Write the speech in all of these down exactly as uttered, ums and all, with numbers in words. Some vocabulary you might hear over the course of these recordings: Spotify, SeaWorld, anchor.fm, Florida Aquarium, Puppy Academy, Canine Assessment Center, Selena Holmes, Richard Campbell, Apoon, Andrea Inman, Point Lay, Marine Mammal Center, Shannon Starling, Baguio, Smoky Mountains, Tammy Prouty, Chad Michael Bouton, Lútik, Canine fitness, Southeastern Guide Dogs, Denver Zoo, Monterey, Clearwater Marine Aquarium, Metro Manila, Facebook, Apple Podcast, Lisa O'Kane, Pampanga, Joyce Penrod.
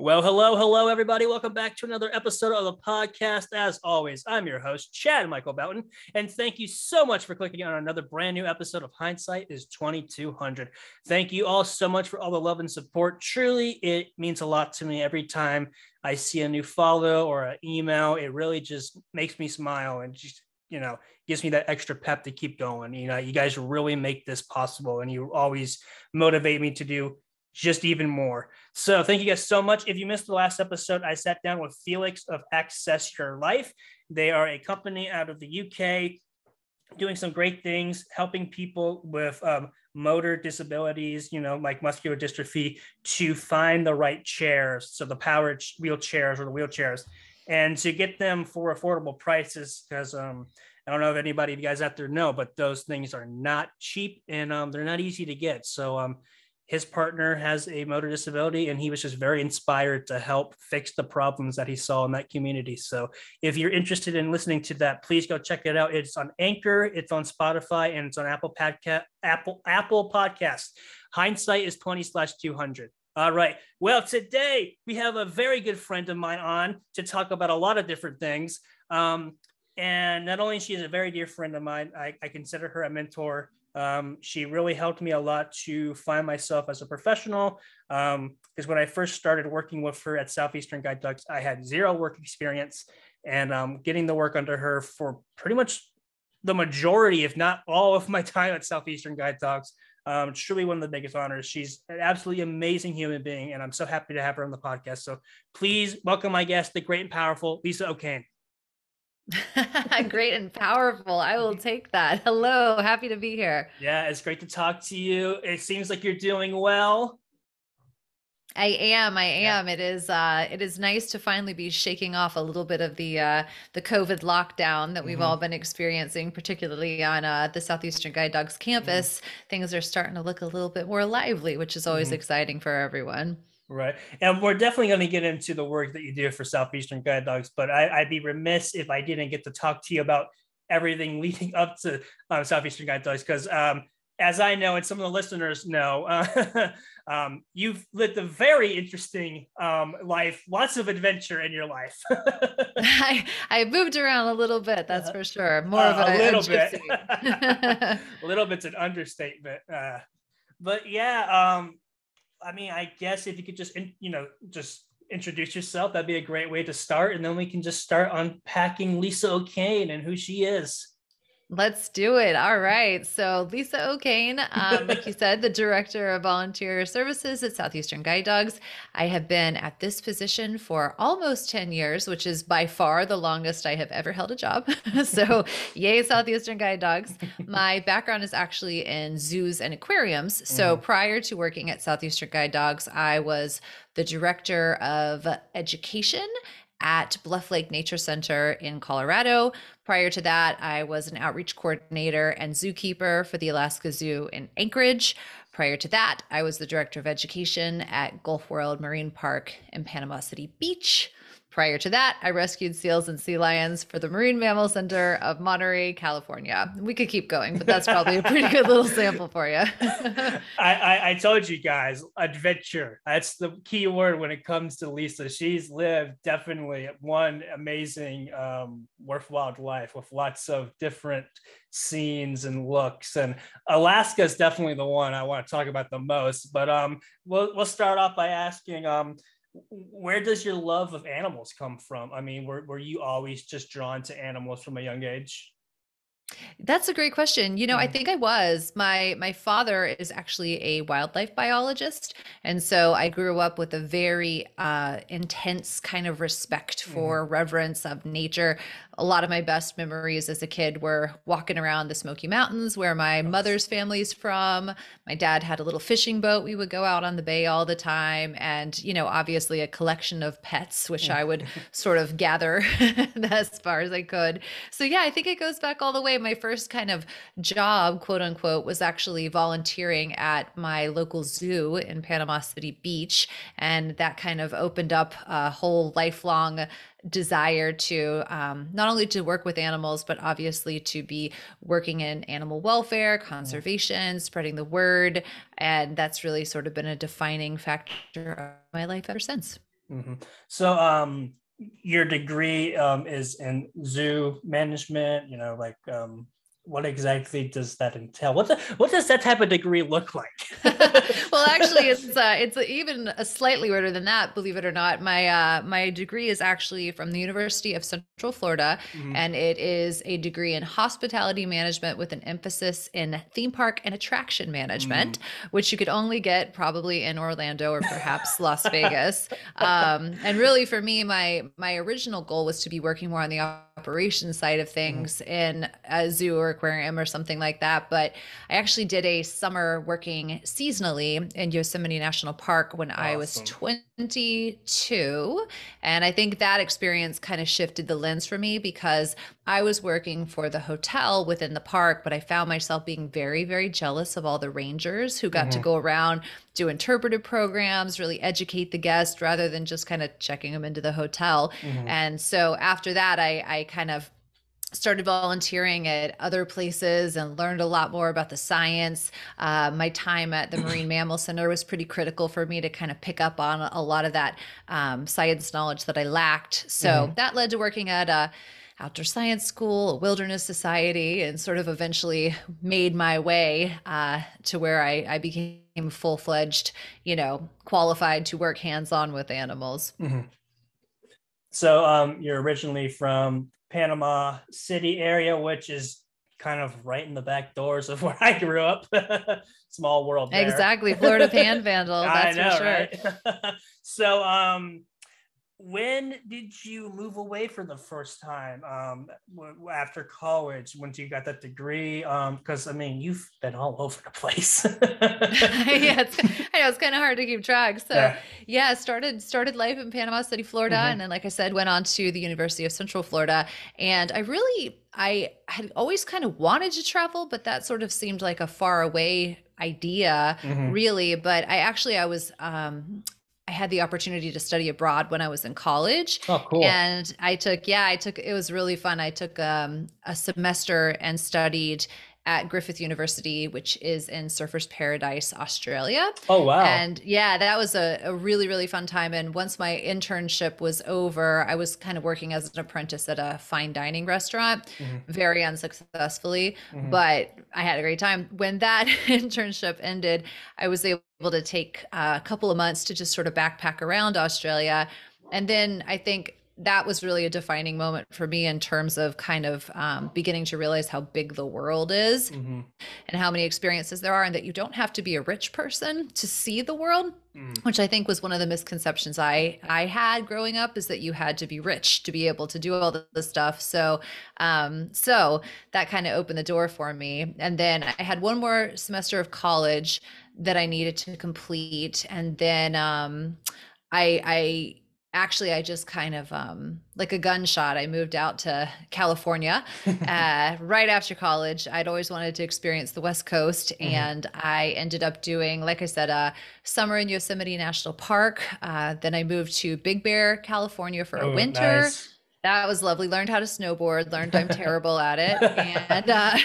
Well, hello, hello, everybody. Welcome back to another episode of the podcast. As always, I'm your host, Chad Michael Bouton, and thank you so much for clicking on another brand new episode of Hindsight is twenty-two hundred. Thank you all so much for all the love and support. Truly, it means a lot to me every time I see a new follow or an email. It really just makes me smile and just, you know, gives me that extra pep to keep going. You know, you guys really make this possible, and you always motivate me to do just even more. So thank you guys so much. If you missed the last episode, I sat down with Felix of Access Your Life. They are a company out of the U K doing some great things, helping people with um, motor disabilities, you know, like muscular dystrophy, to find the right chairs. So the powered wheelchairs or the wheelchairs, and to get them for affordable prices, because um, I don't know if anybody of you guys out there know, but those things are not cheap, and um, they're not easy to get. So um, his partner has a motor disability, and he was just very inspired to help fix the problems that he saw in that community. So if you're interested in listening to that, please go check it out. It's on Anchor, it's on Spotify, and it's on Apple Podcast, Apple, Apple Podcast. Hindsight is twenty slash two hundred. All right. Well, today we have a very good friend of mine on to talk about a lot of different things. Um, and not only she is a very dear friend of mine, I, I consider her a mentor. Um, she really helped me a lot to find myself as a professional, because um, when I first started working with her at Southeastern Guide Dogs, I had zero work experience, and um, getting the work under her for pretty much the majority, if not all of my time at Southeastern Guide Dogs, um, truly one of the biggest honors. She's an absolutely amazing human being, and I'm so happy to have her on the podcast. So please welcome my guest, the great and powerful Lisa O'Kane. Great and powerful. I will take that. Hello. Happy to be here. Yeah, it's great to talk to you. It seems like you're doing well. I am. I am. Yeah. It is uh it is nice to finally be shaking off a little bit of the uh the COVID lockdown that we've mm-hmm. all been experiencing, particularly on uh the Southeastern Guide Dogs campus. Mm-hmm. Things are starting to look a little bit more lively, which is always mm-hmm. exciting for everyone. Right. And we're definitely going to get into the work that you do for Southeastern Guide Dogs, but I, I'd be remiss if I didn't get to talk to you about everything leading up to um, Southeastern Guide Dogs, because um, as I know, and some of the listeners know, uh, um, you've lived a very interesting um, life, lots of adventure in your life. I, I moved around a little bit, that's for sure. More uh, of a, a little bit. A little bit's an understatement. Uh, but yeah, um, I mean, I guess if you could just, you know, just introduce yourself, that'd be a great way to start. And then we can just start unpacking Lisa O'Kane and who she is. Let's do it. All right. So Lisa O'Kane, um, like you said, the Director of Volunteer Services at Southeastern Guide Dogs. I have been at this position for almost ten years, which is by far the longest I have ever held a job. So yay, Southeastern Guide Dogs. My background is actually in zoos and aquariums. So mm. prior to working at Southeastern Guide Dogs, I was the Director of Education at Bluff Lake Nature Center in Colorado. Prior to that, I was an outreach coordinator and zookeeper for the Alaska Zoo in Anchorage. Prior to that, I was the Director of Education at Gulf World Marine Park in Panama City Beach. Prior to that, I rescued seals and sea lions for the Marine Mammal Center of Monterey, California. We could keep going, but that's probably a pretty good little sample for you. I, I, I told you guys, adventure. That's the key word when it comes to Lisa. She's lived definitely one amazing, um, worthwhile life with lots of different scenes and looks, and Alaska is definitely the one I want to talk about the most. But um, we'll we'll start off by asking, um. where does your love of animals come from? I mean, were, were you always just drawn to animals from a young age? That's a great question. You know, I think I was. My my father is actually a wildlife biologist, and so I grew up with a very uh, intense kind of respect for mm. reverence of nature. A lot of my best memories as a kid were walking around the Smoky Mountains, where my mother's family's from. My dad had a little fishing boat. We would go out on the bay all the time, and you know, obviously a collection of pets, which mm. I would sort of gather as far as I could. So yeah, I think it goes back all the way. My first kind of job, quote unquote, was actually volunteering at my local zoo in Panama City Beach. And that kind of opened up a whole lifelong desire to um, not only to work with animals, but obviously to be working in animal welfare, conservation, yeah. spreading the word. And that's really sort of been a defining factor of my life ever since. Mm-hmm. So um, your degree um, is in zoo management, you know, like um, what exactly does that entail? What the, what does that type of degree look like? Well, actually, it's uh, it's even a slightly weirder than that, believe it or not. My uh, my degree is actually from the University of Central Florida, mm-hmm. and it is a degree in hospitality management with an emphasis in theme park and attraction management, mm-hmm. which you could only get probably in Orlando or perhaps Las Vegas. Um, and really, for me, my my original goal was to be working more on the operations side of things mm-hmm. in a zoo or aquarium or something like that. But I actually did a summer working seasonally in Yosemite National Park when awesome. I was twenty-two. And I think that experience kind of shifted the lens for me, because I was working for the hotel within the park, but I found myself being very, very jealous of all the rangers who got mm-hmm. to go around, do interpretive programs, really educate the guests rather than just kind of checking them into the hotel. Mm-hmm. And so after that, I, I kind of started volunteering at other places and learned a lot more about the science. Uh, my time at the Marine Mammal Center was pretty critical for me to kind of pick up on a lot of that um, science knowledge that I lacked. So mm-hmm. that led to working at a outdoor science school, a wilderness society, and sort of eventually made my way uh, to where I, I became full-fledged, you know, qualified to work hands-on with animals. Mm-hmm. So um, you're originally from Panama City area, which is kind of right in the back doors of where I grew up. Small world there. Exactly. Florida Panhandle. That's I know, for sure. Right? So um, when did you move away for the first time um, w- after college? Once you got that degree? Because, um, I mean, you've been all over the place. Yeah, it's, I know it's kind of hard to keep track. So yeah, yeah started started life in Panama City, Florida. Mm-hmm. And then, like I said, went on to the University of Central Florida. And I really, I had always kind of wanted to travel, but that sort of seemed like a far away idea, mm-hmm. really. But I actually, I was... Um, I had the opportunity to study abroad when I was in college. Oh, cool. And I took, yeah, I took, it was really fun. I took um, a semester and studied at Griffith University, which is in Surfers Paradise, Australia. Oh, wow. And yeah, that was a, a really, really fun time. And once my internship was over, I was kind of working as an apprentice at a fine dining restaurant, mm-hmm. very unsuccessfully, mm-hmm. but I had a great time. When that internship ended, I was able to take a couple of months to just sort of backpack around Australia. And then I think that was really a defining moment for me in terms of kind of um, beginning to realize how big the world is, mm-hmm. and how many experiences there are, and that you don't have to be a rich person to see the world, mm-hmm. which I think was one of the misconceptions I, I had growing up, is that you had to be rich to be able to do all this stuff. So, um, so that kind of opened the door for me. And then I had one more semester of college that I needed to complete. And then um, I, I, Actually, I just kind of, um, like a gunshot, I moved out to California uh, right after college. I'd always wanted to experience the West Coast, mm-hmm. and I ended up doing, like I said, a summer in Yosemite National Park. Uh, then I moved to Big Bear, California for oh, a winter. Nice. That was lovely. Learned how to snowboard, learned I'm terrible at it. And uh,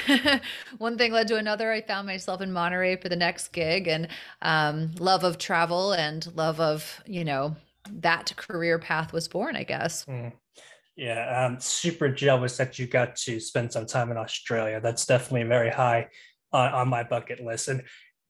one thing led to another. I found myself in Monterey for the next gig, and um, love of travel and love of, you know, that career path was born, I guess. Mm. Yeah, I'm super jealous that you got to spend some time in Australia. That's definitely very high on, on my bucket list. And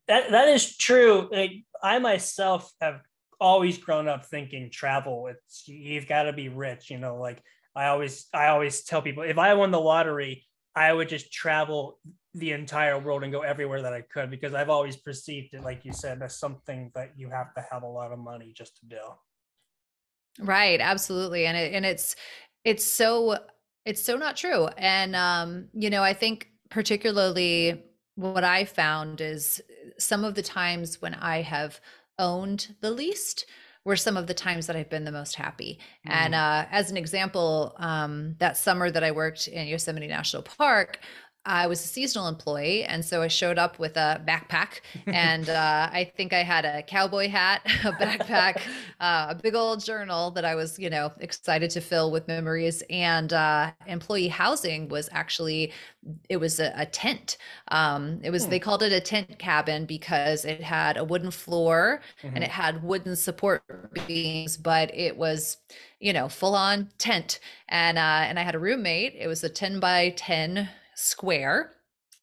that, that is true. Like, I myself have always grown up thinking travel, it's, you've got to be rich. You know, like I always, I always tell people, if I won the lottery, I would just travel the entire world and go everywhere that I could, because I've always perceived it, like you said, as something that you have to have a lot of money just to do. Right. Absolutely. And it, and it's, it's so, it's so not true. And, um, you know, I think particularly what I found is some of the times when I have owned the least were some of the times that I've been the most happy. Mm. And, uh, as an example, um, that summer that I worked in Yosemite National Park, I was a seasonal employee, and so I showed up with a backpack, and uh, I think I had a cowboy hat, a backpack, uh, a big old journal that I was, you know, excited to fill with memories. And uh, employee housing was actually, it was a, a tent. Um, it was, hmm. they called it a tent cabin because it had a wooden floor mm-hmm. and it had wooden support beams, but it was, you know, full on tent. And uh, and I had a roommate. It was a ten by ten square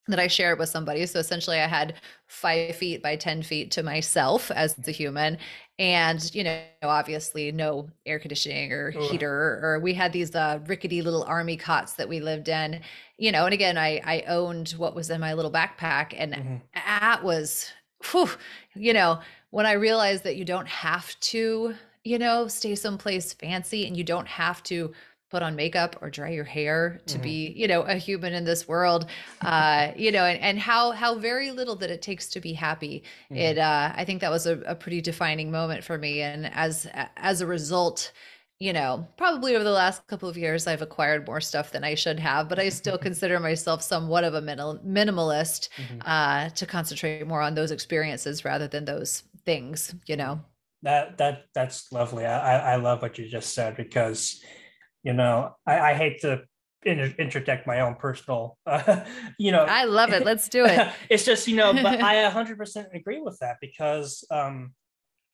that I shared with somebody. So essentially I had five feet by ten feet to myself as the human. And, you know, obviously no air conditioning or Ugh. heater, or we had these uh, rickety little army cots that we lived in, you know, and again, I, I owned what was in my little backpack, and mm-hmm. that was, whew, you know, when I realized that you don't have to, you know, stay someplace fancy, and you don't have to put on makeup or dry your hair to mm-hmm. be, you know, a human in this world, uh, you know, and, and how, how very little that it takes to be happy. Mm-hmm. It, uh, I think that was a, a pretty defining moment for me. And as, as a result, you know, probably over the last couple of years, I've acquired more stuff than I should have, but I still consider myself somewhat of a minimal, minimalist, mm-hmm. uh, to concentrate more on those experiences rather than those things, you know. That, that, that's lovely. I, I love what you just said, because you know, I, I hate to inter- interject my own personal, uh, you know. I love it. Let's do it. It's just, you know, but I one hundred percent agree with that, because um,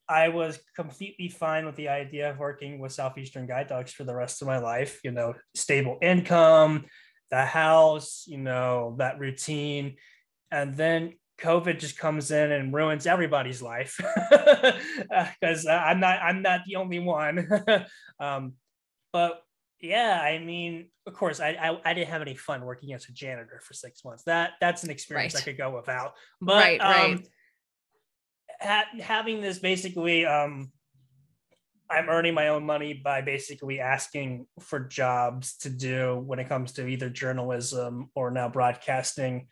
I was completely fine with the idea of working with Southeastern Guide Dogs for the rest of my life. You know, stable income, the house, you know, that routine. And then COVID just comes in and ruins everybody's life, because uh, I'm not, I'm not the only one. um, but Yeah, I mean, of course, I, I I didn't have any fun working as a janitor for six months. That that's an experience right. I could go without. But right, um, right. Ha- having this basically, um, I'm earning my own money by basically asking for jobs to do when it comes to either journalism or now broadcasting.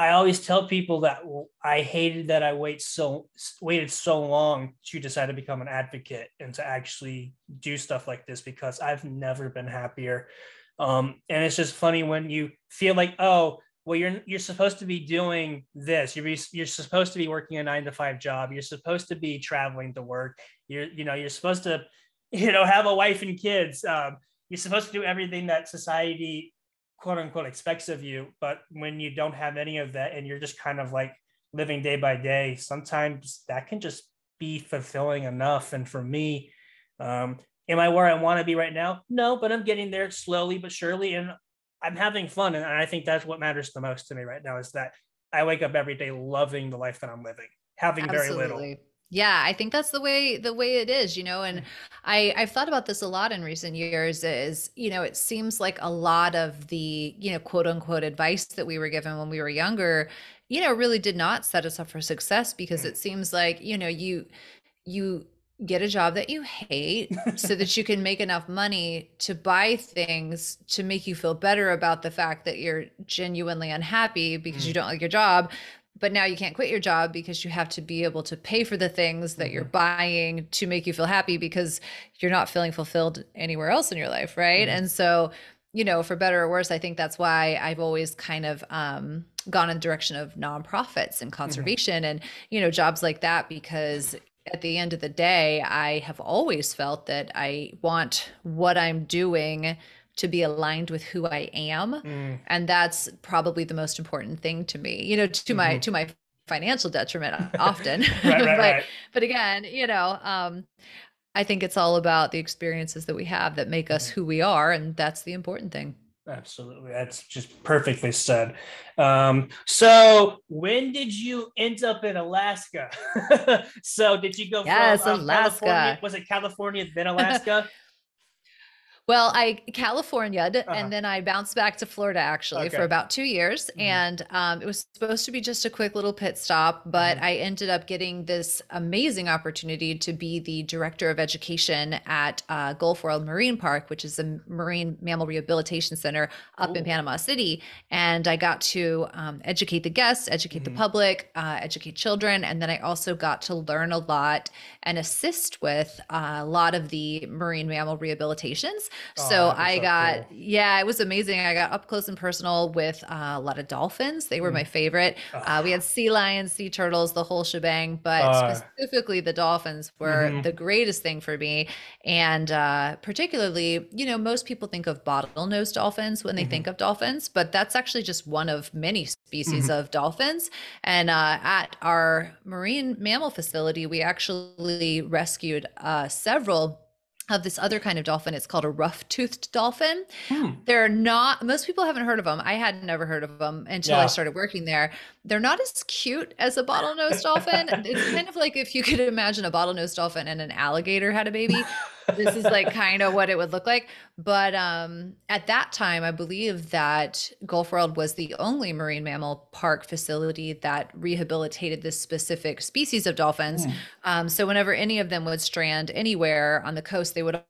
I always tell people that I hated that I wait so waited so long to decide to become an advocate and to actually do stuff like this, because I've never been happier. Um, and it's just funny when you feel like, oh, well, you're you're supposed to be doing this. You're you're supposed to be working a nine to five job. You're supposed to be traveling to work. You're you know you're supposed to you know have a wife and kids. Um, you're supposed to do everything that society quote unquote expects of you. But when you don't have any of that and you're just kind of like living day by day, sometimes that can just be fulfilling enough. And for me, um, am I where I want to be right now? No, but I'm getting there slowly but surely, and I'm having fun. And I think that's what matters the most to me right now, is that I wake up every day loving the life that I'm living, having Absolutely. very little. Yeah, I think that's the way the way it is, you know, and I, I've thought about this a lot in recent years is, you know, it seems like a lot of the, you know, quote unquote advice that we were given when we were younger, you know, really did not set us up for success, because it seems like, you know, you you get a job that you hate so that you can make enough money to buy things to make you feel better about the fact that you're genuinely unhappy because mm. you don't like your job. But now you can't quit your job because you have to be able to pay for the things that you're buying to make you feel happy, because you're not feeling fulfilled anywhere else in your life. Right. Mm-hmm. And so, you know, for better or worse, I think that's why I've always kind of um, gone in the direction of nonprofits and conservation mm-hmm. and, you know, jobs like that, because at the end of the day, I have always felt that I want what I'm doing to be aligned with who I am. Mm. And that's probably the most important thing to me, you know, to mm-hmm. my, to my financial detriment often, right, right, but, right. but again, you know, um, I think it's all about the experiences that we have that make us who we are. And that's the important thing. Absolutely. That's just perfectly said. Um, so when did you end up in Alaska? So did you go yes, from um, Alaska. California? Was it California, then Alaska? Well, I California'd uh-huh. and then I bounced back to Florida actually okay. for about two years. Mm-hmm. And um, it was supposed to be just a quick little pit stop, but mm-hmm. I ended up getting this amazing opportunity to be the director of education at uh, Gulf World Marine Park, which is the Marine Mammal Rehabilitation Center up Ooh. in Panama City. And I got to um, educate the guests, educate mm-hmm. the public, uh, educate children. And then I also got to learn a lot and assist with uh, a lot of the marine mammal rehabilitations. Oh, so I so got, cool. yeah, it was amazing. I got up close and personal with uh, a lot of dolphins. They were mm. my favorite. Uh, uh, we had sea lions, sea turtles, the whole shebang, but uh, specifically the dolphins were mm-hmm. the greatest thing for me. And uh, particularly, you know, most people think of bottlenose dolphins when they mm-hmm. think of dolphins, but that's actually just one of many species mm-hmm. of dolphins. And uh, at our marine mammal facility, we actually rescued uh, several of this other kind of dolphin. It's called a rough-toothed dolphin. Hmm. They're not, most people haven't heard of them. I had never heard of them until yeah. I started working there. They're not as cute as a bottlenose dolphin. It's kind of like if you could imagine a bottlenose dolphin and an alligator had a baby. This is like kind of what it would look like. But um, at that time, I believe that Gulf World was the only marine mammal park facility that rehabilitated this specific species of dolphins. Mm. Um, so whenever any of them would strand anywhere on the coast, they would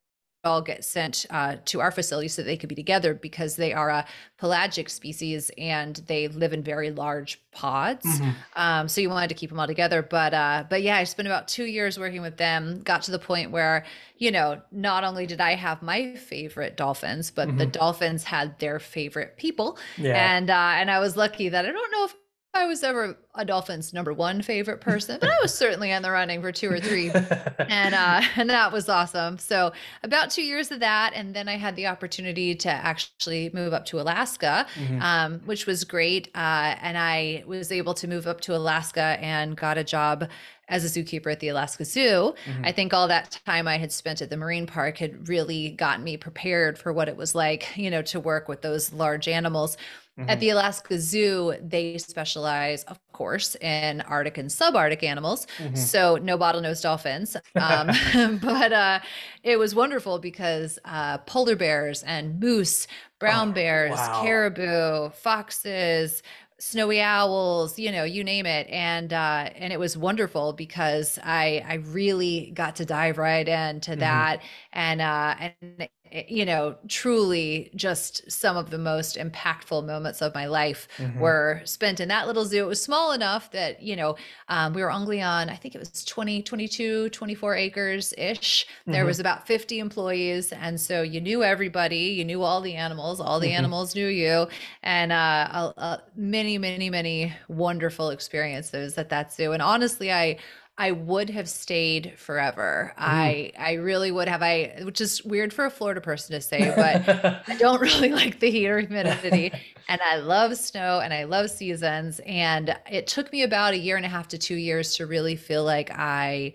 all get sent uh, to our facility so they could be together, because they are a pelagic species and they live in very large pods. Mm-hmm. Um, so you wanted to keep them all together. But uh, but yeah, I spent about two years working with them, got to the point where, you know, not only did I have my favorite dolphins, but mm-hmm. the dolphins had their favorite people. Yeah. And, uh, and I was lucky that I don't know if I was ever a dolphin's number one favorite person, but I was certainly in the running for two or three, and uh, and that was awesome. So about two years of that, and then I had the opportunity to actually move up to Alaska, mm-hmm. um, which was great. Uh, and I was able to move up to Alaska and got a job as a zookeeper at the Alaska Zoo. Mm-hmm. I think all that time I had spent at the marine park had really gotten me prepared for what it was like, you know, to work with those large animals. Mm-hmm. At the Alaska Zoo, they specialize, of course, in Arctic and subarctic animals. Mm-hmm. So no bottlenose dolphins. Um, but uh, it was wonderful because uh, polar bears and moose, brown oh, bears, wow. caribou, foxes, snowy owls, you know, you name it. And, uh, and it was wonderful because I, I really got to dive right into mm-hmm. that. And, uh, and, you know, truly just some of the most impactful moments of my life mm-hmm. were spent in that little zoo. It was small enough that, you know, um, we were only on, I think it was twenty, twenty-two, twenty-four acres ish. Mm-hmm. There was about fifty employees. And so you knew everybody, you knew all the animals, all the mm-hmm. animals knew you. And uh, uh, uh, many, many, many wonderful experiences at that zoo. And honestly, I, I would have stayed forever. Mm. I I really would have, I, which is weird for a Florida person to say, but I don't really like the heat or humidity. And I love snow and I love seasons. And it took me about a year and a half to two years to really feel like I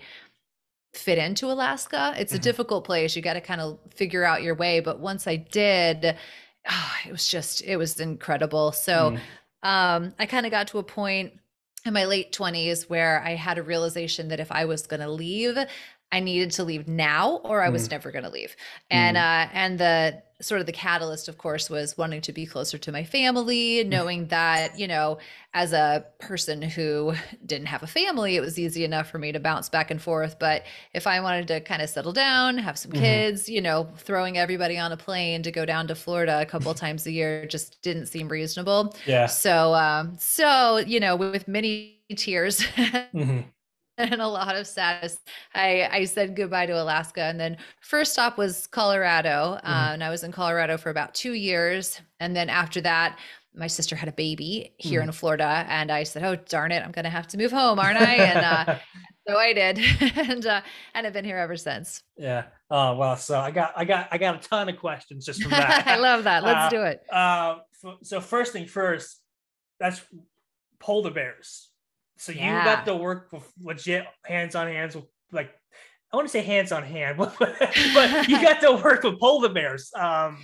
fit into Alaska. It's mm-hmm. a difficult place. You got to kind of figure out your way. But once I did, oh, it was just, it was incredible. So mm. um, I kind of got to a point in my late twenties where I had a realization that if I was going to leave, I needed to leave now or I was mm. never going to leave. And, mm. uh, and the sort of the catalyst, of course, was wanting to be closer to my family, knowing that, you know, as a person who didn't have a family, it was easy enough for me to bounce back and forth. But if I wanted to kind of settle down, have some kids, mm-hmm. you know, throwing everybody on a plane to go down to Florida a couple times a year just didn't seem reasonable. Yeah. So, um, so, you know, with many tears, mm-hmm. and a lot of sadness, I, I said goodbye to Alaska. And then first stop was Colorado. Mm-hmm. uh, and I was in Colorado for about two years. And then after that, my sister had a baby here mm-hmm. in Florida. And I said, oh, darn it, I'm going to have to move home, aren't I? And uh, so I did. and uh, and I've been here ever since. Yeah. Oh, well, so I got I got, I got a ton of questions just from that. I love that. Let's uh, do it. Uh, so first thing first, that's polar bears. So you yeah. got to work with legit hands on hands, with, like I want to say hands on hand, but, but you got to work with polar bears. Um,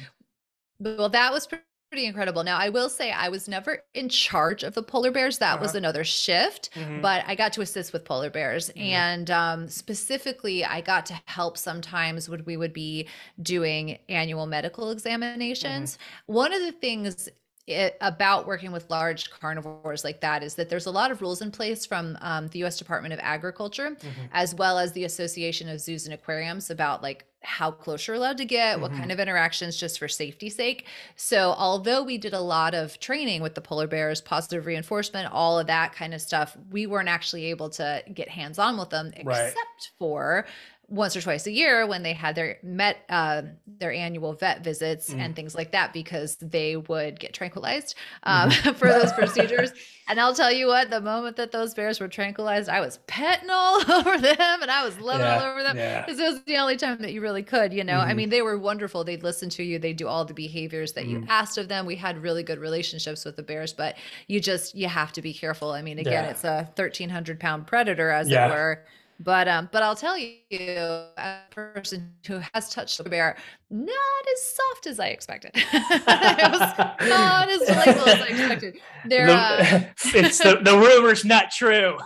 well, that was pretty, pretty incredible. Now, I will say I was never in charge of the polar bears. That uh-huh. was another shift, mm-hmm. but I got to assist with polar bears. Mm-hmm. And um, specifically, I got to help sometimes when we would be doing annual medical examinations. Mm-hmm. One of the things It, about working with large carnivores like that is that there's a lot of rules in place from um, the U S Department of Agriculture, mm-hmm. as well as the Association of Zoos and Aquariums about like how close you're allowed to get, mm-hmm. what kind of interactions, just for safety's sake. So although we did a lot of training with the polar bears, positive reinforcement, all of that kind of stuff, we weren't actually able to get hands-on with them, except right. for once or twice a year when they had their met uh, their annual vet visits mm. and things like that, because they would get tranquilized um, mm. for those procedures. And I'll tell you what, the moment that those bears were tranquilized, I was petting all over them and I was loving yeah, all over them, because yeah. it was the only time that you really could, you know, mm. I mean, they were wonderful. They'd listen to you. They'd do all the behaviors that mm. you asked of them. We had really good relationships with the bears, but you just, you have to be careful. I mean, again, yeah. it's a thirteen hundred pound predator, as yeah. it were. But um, but I'll tell you, as a person who has touched a bear, not as soft as I expected. It was not as delightful as I expected. They're, the, uh... it's the, the rumor's not true.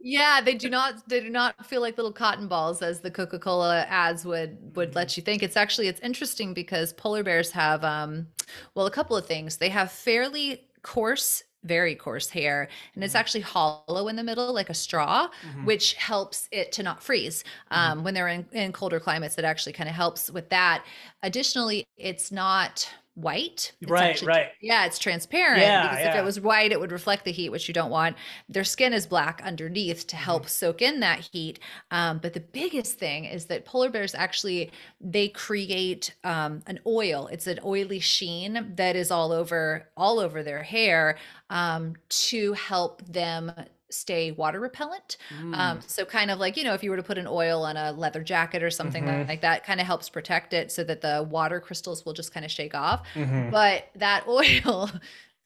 Yeah, they do not they do not feel like little cotton balls, as the Coca-Cola ads would would let you think. It's actually, it's interesting because polar bears have, um, well, a couple of things. They have fairly coarse, very coarse hair, and it's actually hollow in the middle, like a straw, mm-hmm. which helps it to not freeze. Um, mm-hmm. When they're in, in colder climates, it actually kind of helps with that. Additionally, it's not white. It's right, actually, right. Yeah, it's transparent. Yeah, because yeah. if it was white, it would reflect the heat, which you don't want. Their skin is black underneath to help mm-hmm. soak in that heat. Um, but the biggest thing is that polar bears actually, they create um, an oil. It's an oily sheen that is all over, all over their hair um, to help them stay water repellent. Mm. Um, so kind of like, you know, if you were to put an oil on a leather jacket or something mm-hmm. like that, kind of helps protect it so that the water crystals will just kind of shake off. Mm-hmm. But that oil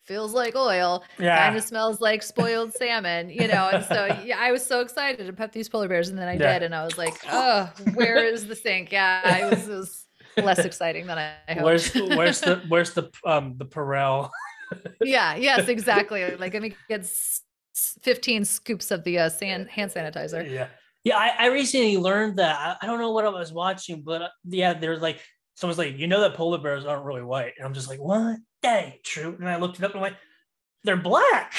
feels like oil, yeah. kind of smells like spoiled salmon, you know? And so yeah, I was so excited to pet these polar bears. And then I yeah. did. And I was like, oh, where is the sink? Yeah, I was, it was less exciting than I, I hoped. Where's, where's the, where's the, um, the Perel? Yeah, yes, exactly. Like, I mean, it's fifteen scoops of the uh, sand, hand sanitizer. Yeah. Yeah. I, I recently learned that. I, I don't know what I was watching, but uh, yeah, there's like, someone's like, you know, that polar bears aren't really white. And I'm just like, what? That ain't true. And I looked it up and I'm like, they're black.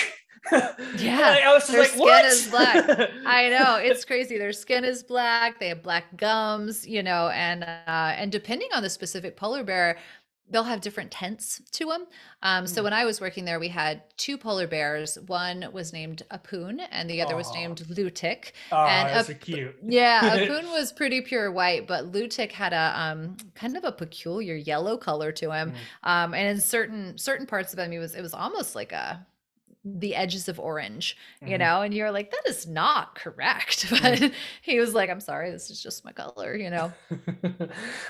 Yeah. I was just their like, skin what? Is black. I know, it's crazy. Their skin is black. They have black gums, you know, and, uh, and depending on the specific polar bear, they'll have different tints to them. Um, so when I was working there, we had two polar bears. One was named Apoon and the other Aww. was named Lútik. Oh, that's Ap- cute. Yeah, Apoon was pretty pure white, but Lútik had a um, kind of a peculiar yellow color to him. Mm. Um, and in certain certain parts of him, he was it was almost like a the edges of orange, you mm-hmm. know, and you're like, that is not correct. But mm. he was like, I'm sorry, this is just my color, you know.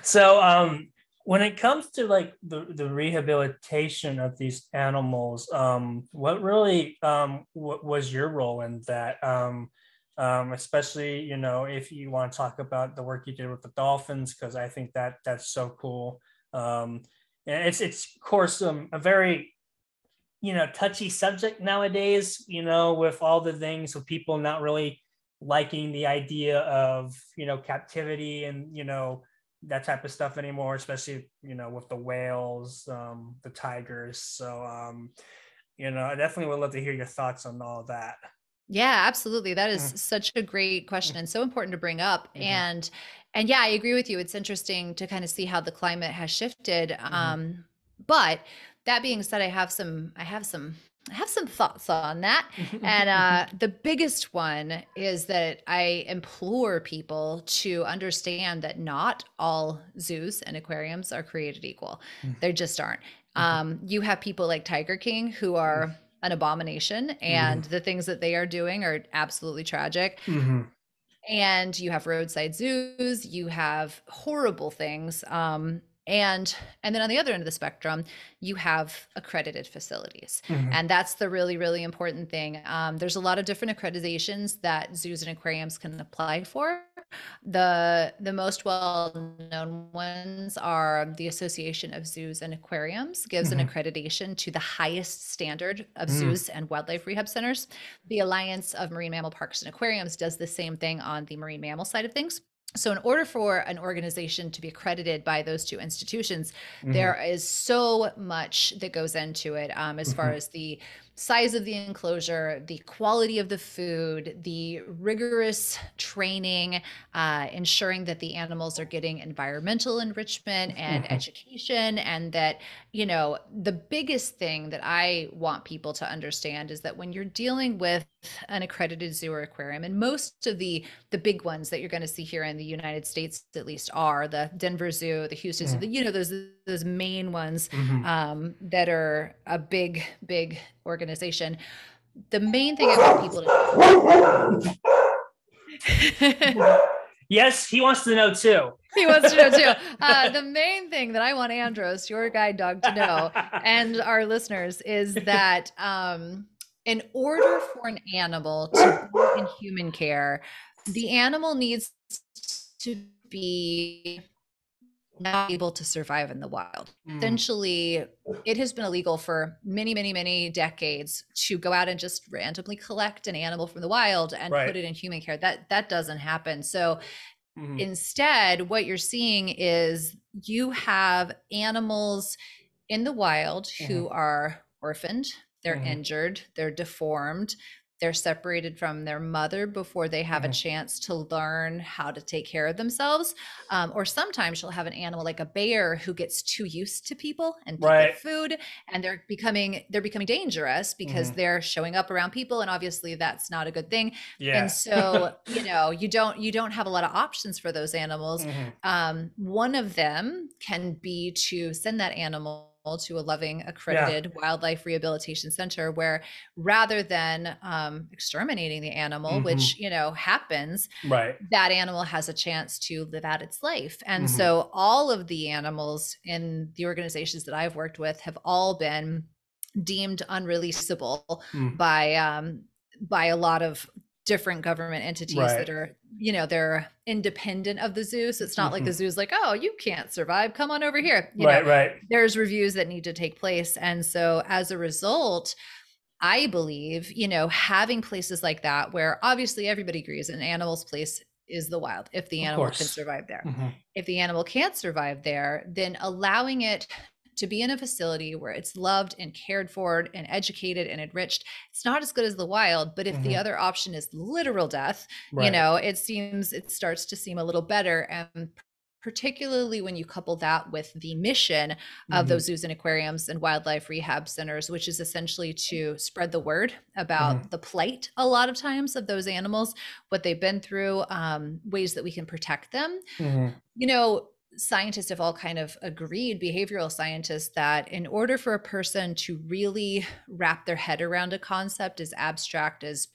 So, um, when it comes to like the, the rehabilitation of these animals, um, what really um, what was your role in that? Um, um, especially, you know, if you want to talk about the work you did with the dolphins, because I think that that's so cool. Um, and it's, it's of course, um, a very, you know, touchy subject nowadays, you know, with all the things of people not really liking the idea of, you know, captivity and, you know, that type of stuff anymore, especially, you know, with the whales, um, the tigers. So, um, you know, I definitely would love to hear your thoughts on all that. Yeah, absolutely. That is mm. such a great question and so important to bring up. Mm-hmm. And, and yeah, I agree with you. It's interesting to kind of see how the climate has shifted. Mm-hmm. Um, but that being said, I have some, I have some, I have some thoughts on that. And uh, the biggest one is that I implore people to understand that not all zoos and aquariums are created equal. Mm. They just aren't. Mm-hmm. Um, you have people like Tiger King who are mm. an abomination, and mm. the things that they are doing are absolutely tragic. Mm-hmm. And you have roadside zoos, you have horrible things. Um, And and then on the other end of the spectrum, you have accredited facilities. Mm-hmm. And that's the really, really important thing. Um, there's a lot of different accreditations that zoos and aquariums can apply for. The, the most well-known ones are the Association of Zoos and Aquariums gives mm-hmm. an accreditation to the highest standard of mm. zoos and wildlife rehab centers. The Alliance of Marine Mammal Parks and Aquariums does the same thing on the marine mammal side of things. So in order for an organization to be accredited by those two institutions, mm-hmm. there is so much that goes into it um, as mm-hmm. far as the size of the enclosure, the quality of the food, the rigorous training, uh, ensuring that the animals are getting environmental enrichment and mm-hmm. education. And that, you know, the biggest thing that I want people to understand is that when you're dealing with an accredited zoo or aquarium, and most of the the big ones that you're going to see here in the United States, at least, are the Denver Zoo, the Houston Zoo, yeah. the, you know, those those main ones mm-hmm. um, that are a big, big organization. The main thing I want people to yes, he wants to know too. He wants to know too. Uh, the main thing that I want Andros, your guide dog, to know, and our listeners, is that um, in order for an animal to be in human care, the animal needs to be not able to survive in the wild. Mm. Essentially, it has been illegal for many, many, many decades to go out and just randomly collect an animal from the wild and right. put it in human care. That that doesn't happen. So mm. instead, what you're seeing is you have animals in the wild mm. who are orphaned, they're mm. injured, they're deformed, they're separated from their mother before they have mm-hmm. a chance to learn how to take care of themselves. Um, or sometimes you'll have an animal like a bear who gets too used to people and right. food, and they're becoming, they're becoming dangerous because mm-hmm. they're showing up around people. And obviously that's not a good thing. Yeah. And so, you know, you don't, you don't have a lot of options for those animals. Mm-hmm. Um, one of them can be to send that animal to a loving accredited yeah. wildlife rehabilitation center, where rather than um, exterminating the animal, mm-hmm. which, you know, happens, right. that animal has a chance to live out its life. And mm-hmm. so all of the animals in the organizations that I've worked with have all been deemed unreleasable mm. by, um, by a lot of different government entities right. that are, you know, they're independent of the zoo. So it's not mm-hmm. like the zoo's like, oh, you can't survive, come on over here. You right, know, right. There's reviews that need to take place. And so as a result, I believe, you know, having places like that, where obviously everybody agrees an animal's place is the wild, if the animal can survive there. Mm-hmm. If the animal can't survive there, then allowing it to be in a facility where it's loved and cared for and educated and enriched. It's not as good as the wild, but if mm-hmm. the other option is literal death, right. you know, it seems, it starts to seem a little better. And particularly when you couple that with the mission mm-hmm. of those zoos and aquariums and wildlife rehab centers, which is essentially to spread the word about mm-hmm. the plight a lot of times of those animals, what they've been through, um, ways that we can protect them, mm-hmm. you know, scientists have all kind of agreed, behavioral scientists, that in order for a person to really wrap their head around a concept as abstract as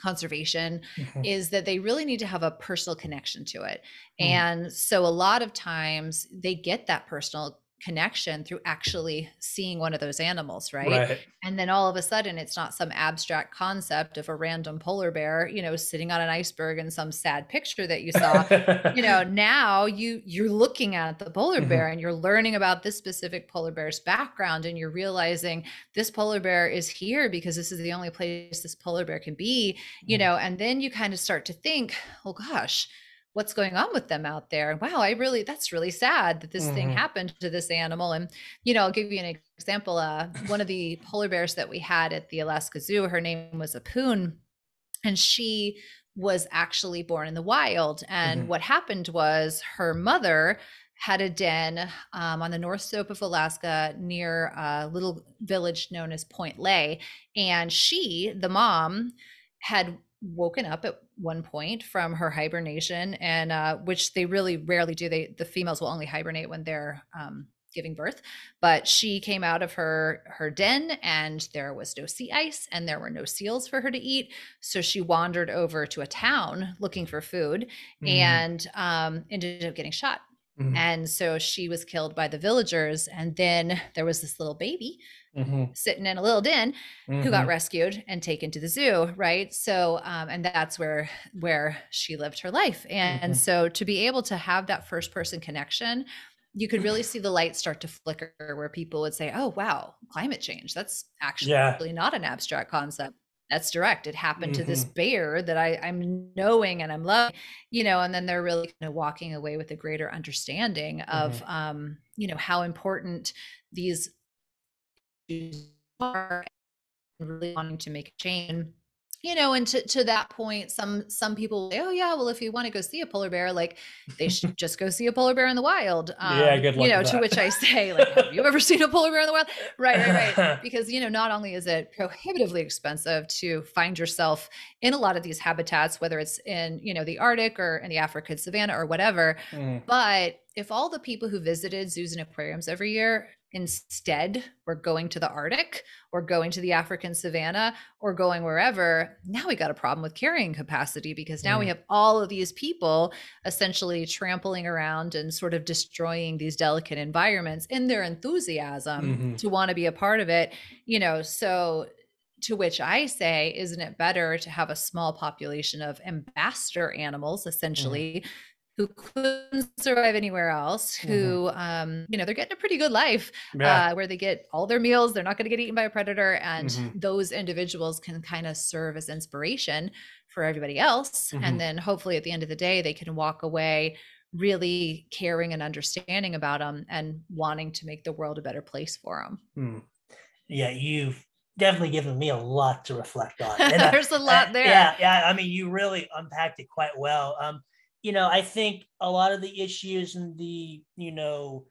conservation mm-hmm. is that they really need to have a personal connection to it. Mm-hmm. And so a lot of times they get that personal connection through actually seeing one of those animals, right? right? And then all of a sudden, it's not some abstract concept of a random polar bear, you know, sitting on an iceberg and some sad picture that you saw. you know, now you you're looking at the polar mm-hmm. bear and you're learning about this specific polar bear's background, and you're realizing this polar bear is here because this is the only place this polar bear can be, mm-hmm. you know, and then you kind of start to think, oh gosh, what's going on with them out there? Wow, I really, that's really sad that this mm-hmm. thing happened to this animal. And, you know, I'll give you an example. Uh, one of the polar bears that we had at the Alaska Zoo, her name was Apoon, and she was actually born in the wild. And mm-hmm. what happened was her mother had a den um, on the North Slope of Alaska near a little village known as Point Lay. And she, the mom, had woken up at one point from her hibernation, and uh which they really rarely do. They the females will only hibernate when they're um giving birth. But she came out of her her den, and there was no sea ice and there were no seals for her to eat, so she wandered over to a town looking for food mm-hmm. and um ended up getting shot mm-hmm. and so she was killed by the villagers. And then there was this little baby Mm-hmm. sitting in a little den mm-hmm. who got rescued and taken to the zoo, right? So um and that's where where she lived her life. And, mm-hmm. and so to be able to have that first person connection, you could really see the light start to flicker, where people would say, oh wow, climate change, that's actually yeah. really not an abstract concept, that's direct, it happened mm-hmm. to this bear that I I'm knowing and I'm loving, you know. And then they're really kind of walking away with a greater understanding of mm-hmm. um you know, how important these are, really wanting to make a change. You know, and to, to that point, some some people say, oh yeah, well, if you want to go see a polar bear, like they should just go see a polar bear in the wild. Um, yeah, good luck. You know, to, to which I say, like, have you ever seen a polar bear in the wild? Right, right, right. Because, you know, not only is it prohibitively expensive to find yourself in a lot of these habitats, whether it's in, you know, the Arctic or in the African savanna or whatever, mm. but if all the people who visited zoos and aquariums every year instead we're going to the Arctic or going to the African savanna or going wherever, now we got a problem with carrying capacity, because now mm. we have all of these people essentially trampling around and sort of destroying these delicate environments in their enthusiasm mm-hmm. to want to be a part of it, you know. So to which I say, isn't it better to have a small population of ambassador animals essentially mm. who couldn't survive anywhere else, who, mm-hmm. um, you know, they're getting a pretty good life, yeah. uh, where they get all their meals, they're not going to get eaten by a predator. And mm-hmm. those individuals can kind of serve as inspiration for everybody else. Mm-hmm. And then hopefully at the end of the day, they can walk away really caring and understanding about them and wanting to make the world a better place for them. Mm. Yeah, you've definitely given me a lot to reflect on. And There's I, a lot I, there. Yeah, yeah. I mean, you really unpacked it quite well. Um, You know, I think a lot of the issues and the, you know,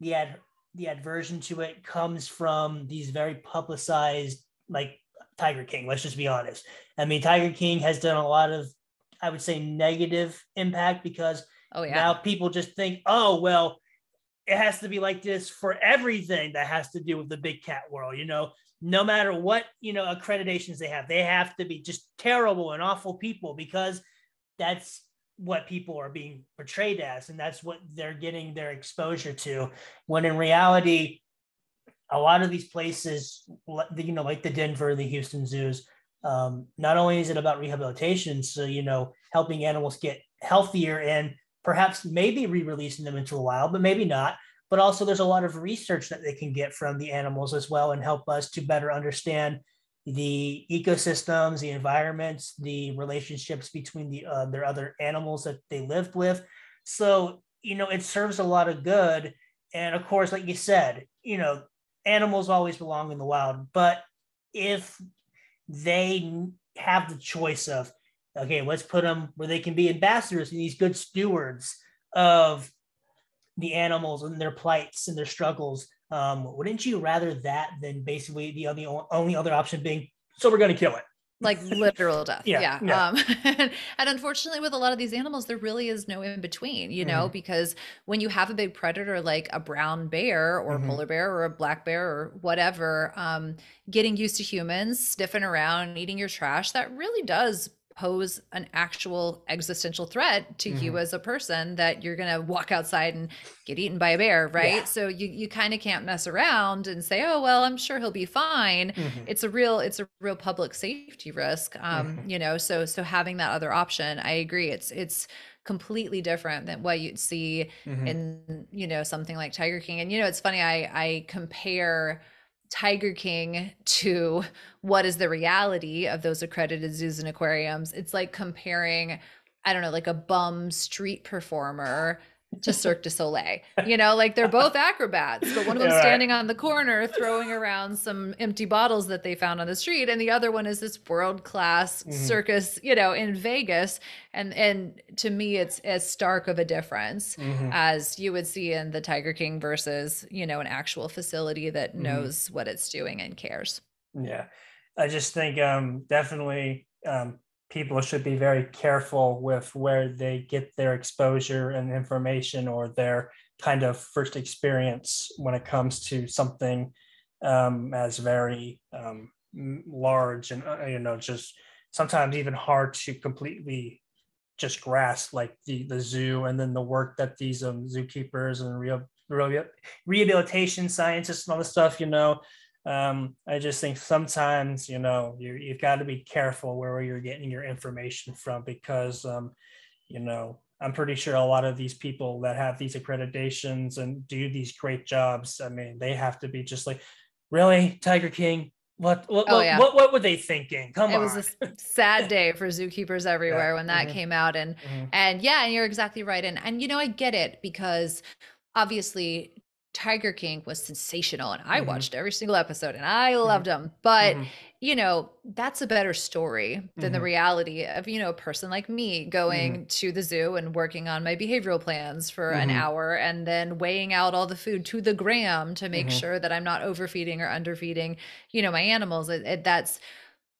the ad, the aversion to it comes from these very publicized, like Tiger King, let's just be honest. I mean, Tiger King has done a lot of, I would say, negative impact, because oh, yeah. now people just think, oh, well, it has to be like this for everything that has to do with the big cat world, you know, no matter what, you know, accreditations they have, they have to be just terrible and awful people, because that's what people are being portrayed as, and that's what they're getting their exposure to, when in reality a lot of these places, you know, like the Denver, the Houston zoos, um not only is it about rehabilitation, so, you know, helping animals get healthier and perhaps maybe re-releasing them into the wild, but maybe not, but also there's a lot of research that they can get from the animals as well, and help us to better understand the ecosystems, the environments, the relationships between the uh, their other animals that they lived with. So, you know, it serves a lot of good. And of course, like you said, you know, animals always belong in the wild, but if they have the choice of, okay, let's put them where they can be ambassadors and these good stewards of the animals and their plights and their struggles, Um, wouldn't you rather that than basically the only, only other option being, so we're going to kill it? Like literal death. yeah. yeah. yeah. Um, and, and unfortunately with a lot of these animals, there really is no in between, you mm-hmm. know, because when you have a big predator, like a brown bear or mm-hmm. a polar bear or a black bear or whatever, um, getting used to humans, sniffing around, eating your trash, that really does pose an actual existential threat to mm-hmm. you as a person, that you're going to walk outside and get eaten by a bear, right? Yeah. So you you kind of can't mess around and say, oh, well, I'm sure he'll be fine. Mm-hmm. It's a real, it's a real public safety risk, um, mm-hmm. you know, so, so having that other option, I agree. It's, it's completely different than what you'd see mm-hmm. in, you know, something like Tiger King. And, you know, it's funny, I, I compare Tiger King to what is the reality of those accredited zoos and aquariums. It's like comparing, I don't know, like a bum street performer to Cirque du Soleil, you know, like they're both acrobats, but one of them yeah, standing right. on the corner throwing around some empty bottles that they found on the street, and the other one is this world-class mm-hmm. circus, you know, in Vegas. And and to me, it's as stark of a difference mm-hmm. as you would see in the Tiger King versus, you know, an actual facility that mm-hmm. knows what it's doing and cares. Yeah, I just think um, definitely um, people should be very careful with where they get their exposure and information, or their kind of first experience when it comes to something um, as very um, large and, you know, just sometimes even hard to completely just grasp, like the, the zoo, and then the work that these um, zookeepers and re- rehabilitation scientists and all this stuff, you know. Um, I just think sometimes, you know, you, you've got to be careful where you're getting your information from, because, um, you know, I'm pretty sure a lot of these people that have these accreditations and do these great jobs, I mean, they have to be just like, really, Tiger King? What what, oh, yeah. what what were they thinking? Come it on. It was a sad day for zookeepers everywhere yeah. when that mm-hmm. came out. And, mm-hmm. and yeah, and you're exactly right. And, and, you know, I get it, because obviously Tiger King was sensational, and I mm-hmm. watched every single episode and I mm-hmm. loved them. But, mm-hmm. you know, that's a better story than mm-hmm. the reality of, you know, a person like me going mm-hmm. to the zoo and working on my behavioral plans for mm-hmm. an hour and then weighing out all the food to the gram to make mm-hmm. sure that I'm not overfeeding or underfeeding, you know, my animals. It, it, that's,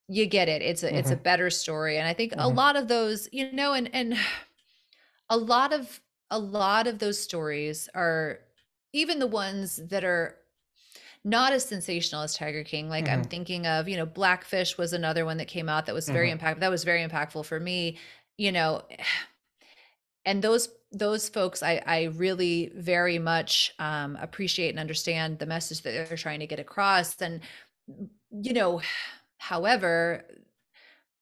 you get it. It's a, mm-hmm. it's a better story. And I think mm-hmm. a lot of those, you know, and, and a lot of, a lot of those stories are, even the ones that are not as sensational as Tiger King, like mm-hmm. I'm thinking of, you know, Blackfish was another one that came out that was mm-hmm. very impactful. That was very impactful for me, you know, and those, those folks, I, I really very much um, appreciate and understand the message that they're trying to get across. And, you know, however,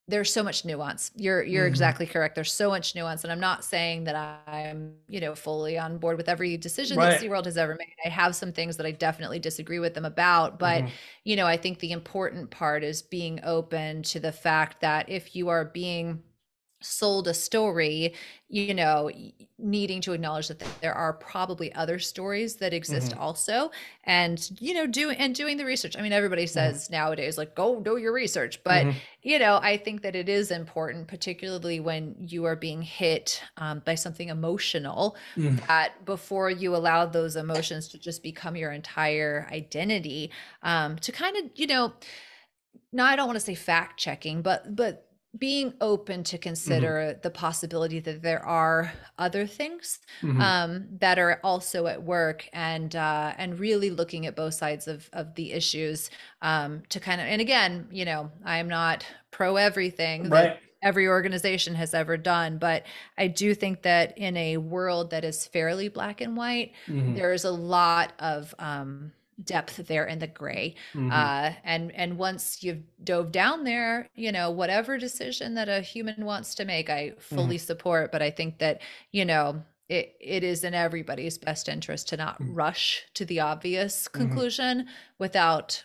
there's so much nuance. You're, you're mm-hmm. exactly correct. There's so much nuance. And I'm not saying that I'm, you know, fully on board with every decision right. that SeaWorld has ever made. I have some things that I definitely disagree with them about, but mm-hmm. you know, I think the important part is being open to the fact that if you are being sold a story, you know, needing to acknowledge that there are probably other stories that exist mm-hmm. also, and, you know, do and doing the research. I mean, everybody says mm-hmm. nowadays, like, go do your research, but mm-hmm. you know, I think that it is important, particularly when you are being hit um, by something emotional, mm-hmm. that before you allow those emotions to just become your entire identity, um, to kind of, you know, now I don't want to say fact checking, but, but being open to consider mm-hmm. the possibility that there are other things mm-hmm. um, that are also at work, and uh, and really looking at both sides of, of the issues um, to kind of, and again, you know, I am not pro everything right. that every organization has ever done, but I do think that in a world that is fairly black and white, mm-hmm. there is a lot of um, depth there in the gray. Mm-hmm. Uh, and, and once you've dove down there, you know, whatever decision that a human wants to make, I fully mm-hmm. support, but I think that, you know, it, it is in everybody's best interest to not mm-hmm. rush to the obvious conclusion mm-hmm. without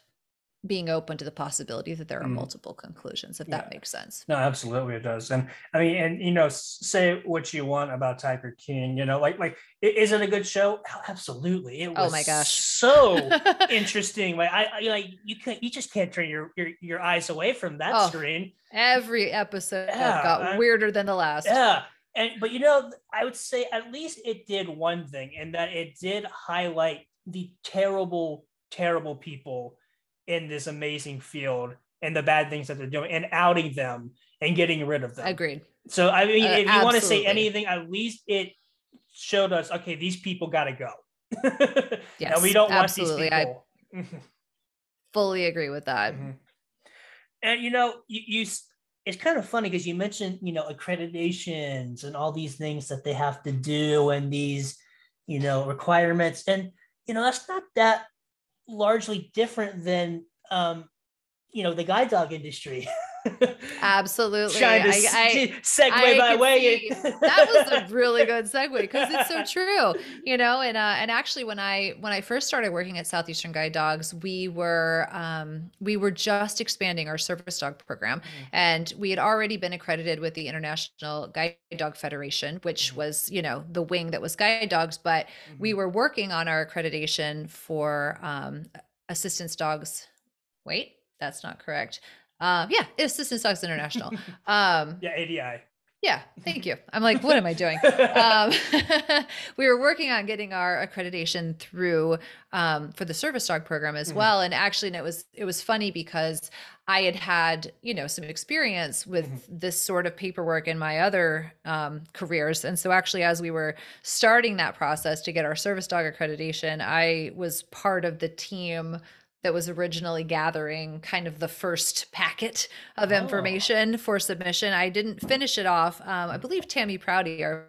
being open to the possibility that there are mm-hmm. multiple conclusions, if yeah. that makes sense. No, absolutely it does. And I mean, and, you know, say what you want about Tiger King, you know, like, like, is it a good show? Absolutely. It was oh my gosh. so interesting. Like I, I like you can't, you just can't turn your, your, your eyes away from that oh, screen. Every episode yeah, got I, weirder than the last. Yeah. And, but you know, I would say at least it did one thing, and that it did highlight the terrible, terrible people in this amazing field and the bad things that they're doing, and outing them and getting rid of them. Agreed. So I mean, uh, if you absolutely. want to say anything, at least it showed us, okay, these people got to go. Yes, and we don't absolutely. want these people. I fully agree with that. Mm-hmm. And you know, you, you, it's kind of funny because you mentioned, you know, accreditations and all these things that they have to do and these, you know, requirements. And, you know, that's not that largely different than, um, you know, the guide dog industry. Absolutely. Trying to I, I, segue I by way. That was a really good segue because it's so true, you know, and, uh, and actually when I, when I first started working at Southeastern Guide Dogs, we were, um, we were just expanding our service dog program, mm-hmm. and we had already been accredited with the International Guide Dog Federation, which mm-hmm. was, you know, the wing that was guide dogs, but mm-hmm. we were working on our accreditation for, um, assistance dogs. Wait, that's not correct. Um, yeah, Assistance Dogs International. Um, yeah, A D I. Yeah, thank you. I'm like, what am I doing? Um, we were working on getting our accreditation through um, for the service dog program as mm-hmm. well. And actually, and it was it was funny because I had had, you know, some experience with mm-hmm. this sort of paperwork in my other um, careers. And so actually, as we were starting that process to get our service dog accreditation, I was part of the team that was originally gathering kind of the first packet of information oh. for submission. I didn't finish it off. Um, I believe Tammy Prouty, our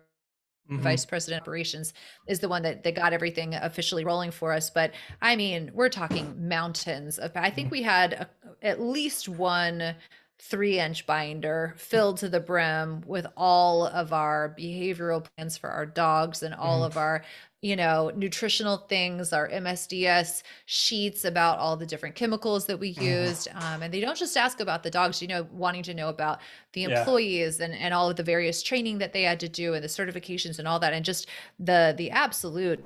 mm-hmm. vice president of operations, is the one that, that got everything officially rolling for us. But I mean, we're talking mountains of, I think we had a, at least one three inch binder filled to the brim with all of our behavioral plans for our dogs and all mm-hmm. of our, you know, nutritional things, our M S D S sheets about all the different chemicals that we used. Um, and they don't just ask about the dogs, you know, wanting to know about the employees yeah. and, and all of the various training that they had to do and the certifications and all that. And just the, the absolute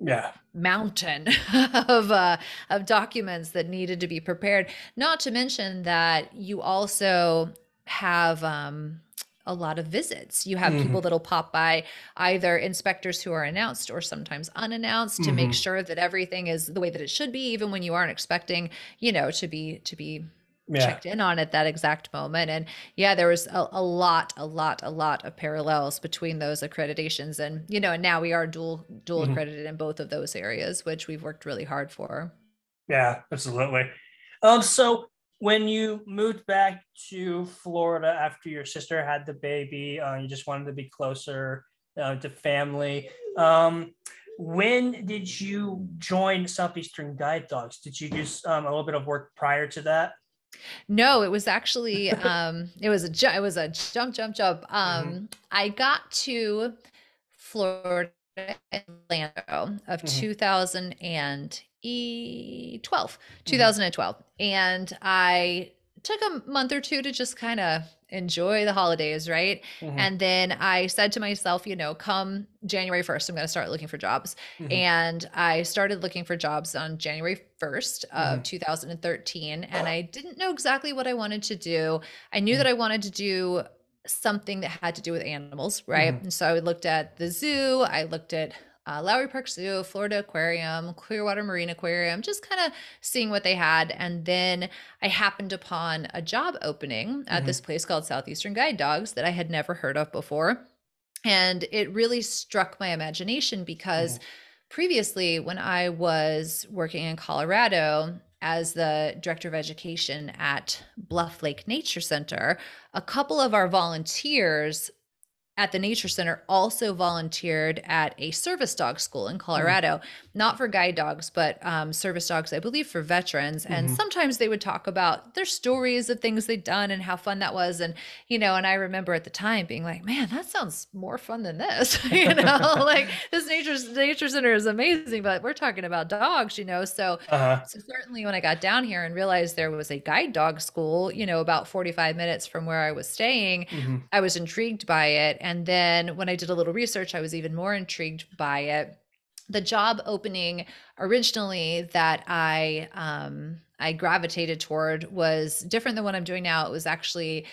yeah. mountain of uh, of documents that needed to be prepared. Not to mention that you also have um, a lot of visits. You have mm-hmm. people that'll pop by, either inspectors who are announced or sometimes unannounced, to mm-hmm. make sure that everything is the way that it should be, even when you aren't expecting, you know, to be to be. Yeah. checked in on at that exact moment. And yeah, there was a, a lot, a lot, a lot of parallels between those accreditations. And, you know, and now we are dual, dual mm-hmm. accredited in both of those areas, which we've worked really hard for. Yeah, absolutely. Um, so when you moved back to Florida after your sister had the baby, uh, you just wanted to be closer uh, to family. Um, when did you join Southeastern Guide Dogs? Did you do um, a little bit of work prior to that? No, it was actually, um, it was a, ju- it was a jump, jump, jump. Um, mm-hmm. I got to Florida, Orlando of mm-hmm. twenty twelve, twenty twelve. And I took a month or two to just kind of enjoy the holidays. Right. Mm-hmm. And then I said to myself, you know, come January first, I'm going to start looking for jobs. Mm-hmm. And I started looking for jobs on January first of mm-hmm. two thousand thirteen. And I didn't know exactly what I wanted to do. I knew mm-hmm. that I wanted to do something that had to do with animals. Right. Mm-hmm. And so I looked at the zoo. I looked at Uh, Lowry Park Zoo, Florida Aquarium, Clearwater Marine Aquarium, just kind of seeing what they had. And then I happened upon a job opening at mm-hmm. this place called Southeastern Guide Dogs that I had never heard of before. And it really struck my imagination because mm-hmm. previously when I was working in Colorado as the director of education at Bluff Lake Nature Center, a couple of our volunteers at the Nature Center also volunteered at a service dog school in Colorado, mm-hmm. not for guide dogs, but um, service dogs, I believe, for veterans. Mm-hmm. And sometimes they would talk about their stories of things they'd done and how fun that was. And, you know, and I remember at the time being like, man, that sounds more fun than this, you know, like this nature, nature center is amazing, but we're talking about dogs, you know? So, uh-huh. so certainly when I got down here and realized there was a guide dog school, you know, about forty-five minutes from where I was staying, mm-hmm. I was intrigued by it. And And then when I did a little research, I was even more intrigued by it. The job opening originally that I um, I gravitated toward was different than what I'm doing now. It was actually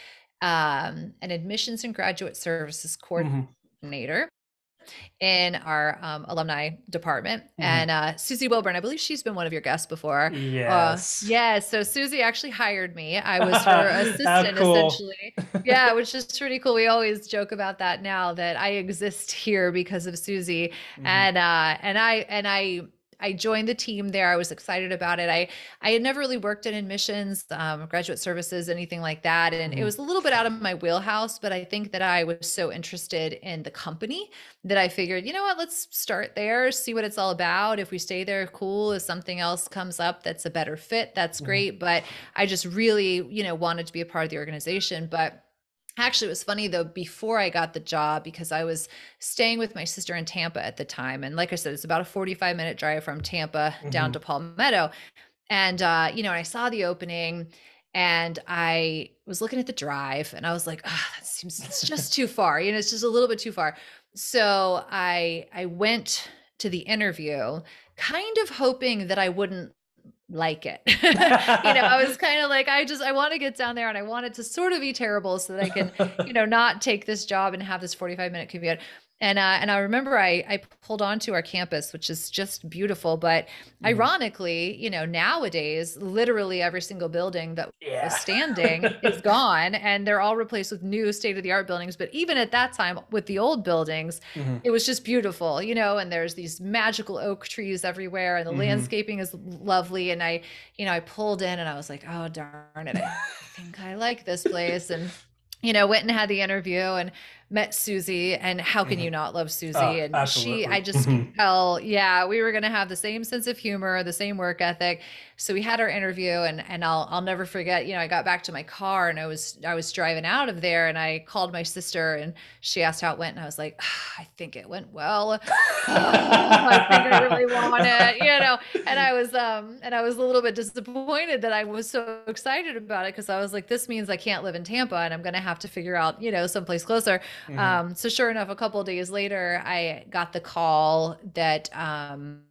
um, an admissions and graduate services coordinator mm-hmm. in our um, alumni department. Mm-hmm. And uh, Susie Wilburn, I believe she's been one of your guests before. Yes. Uh, yeah. So Susie actually hired me. I was her assistant, cool. essentially. Yeah, which is pretty cool. We always joke about that now, that I exist here because of Susie. Mm-hmm. And uh, and I and I I joined the team there. I was excited about it. I I had never really worked in admissions, um, graduate services, anything like that. And mm-hmm. it was a little bit out of my wheelhouse, but I think that I was so interested in the company that I figured, you know what, let's start there, see what it's all about. If we stay there, cool. If something else comes up that's a better fit, that's mm-hmm. great. But I just really, you know, wanted to be a part of the organization. But actually, it was funny though, before I got the job, because I was staying with my sister in Tampa at the time. And like I said, it's about a forty-five minute drive from Tampa mm-hmm. down to Palmetto. And, uh, you know, and I saw the opening and I was looking at the drive and I was like, ah, that seems, it's just too far. You know, it's just a little bit too far. So I, I went to the interview kind of hoping that I wouldn't like it. You know, I was kind of like, I just, I want to get down there and I want it to sort of be terrible so that I can, you know, not take this job and have this forty-five minute commute. And, uh, and I remember I, I pulled onto our campus, which is just beautiful, but mm. ironically, you know, nowadays, literally every single building that yeah. was standing is gone and they're all replaced with new state-of-the-art buildings. But even at that time with the old buildings, mm-hmm. it was just beautiful, you know, and there's these magical oak trees everywhere and the mm-hmm. landscaping is lovely. And I, you know, I pulled in and I was like, oh, darn it, I think I like this place. And, you know, went and had the interview and met Susie, and how can mm-hmm. you not love Susie? Oh, and absolutely. she, I just mm-hmm. tell, yeah, we were going to have the same sense of humor, the same work ethic. So we had our interview and, and I'll, I'll never forget, you know, I got back to my car and I was, I was driving out of there and I called my sister and she asked how it went. And I was like, oh, I think it went well. Oh, I think I really want it, you know? And I was, um, and I was a little bit disappointed that I was so excited about it. Cause I was like, this means I can't live in Tampa and I'm going to have to figure out, you know, someplace closer. Mm-hmm. Um, so sure enough, a couple of days later, I got the call that, um,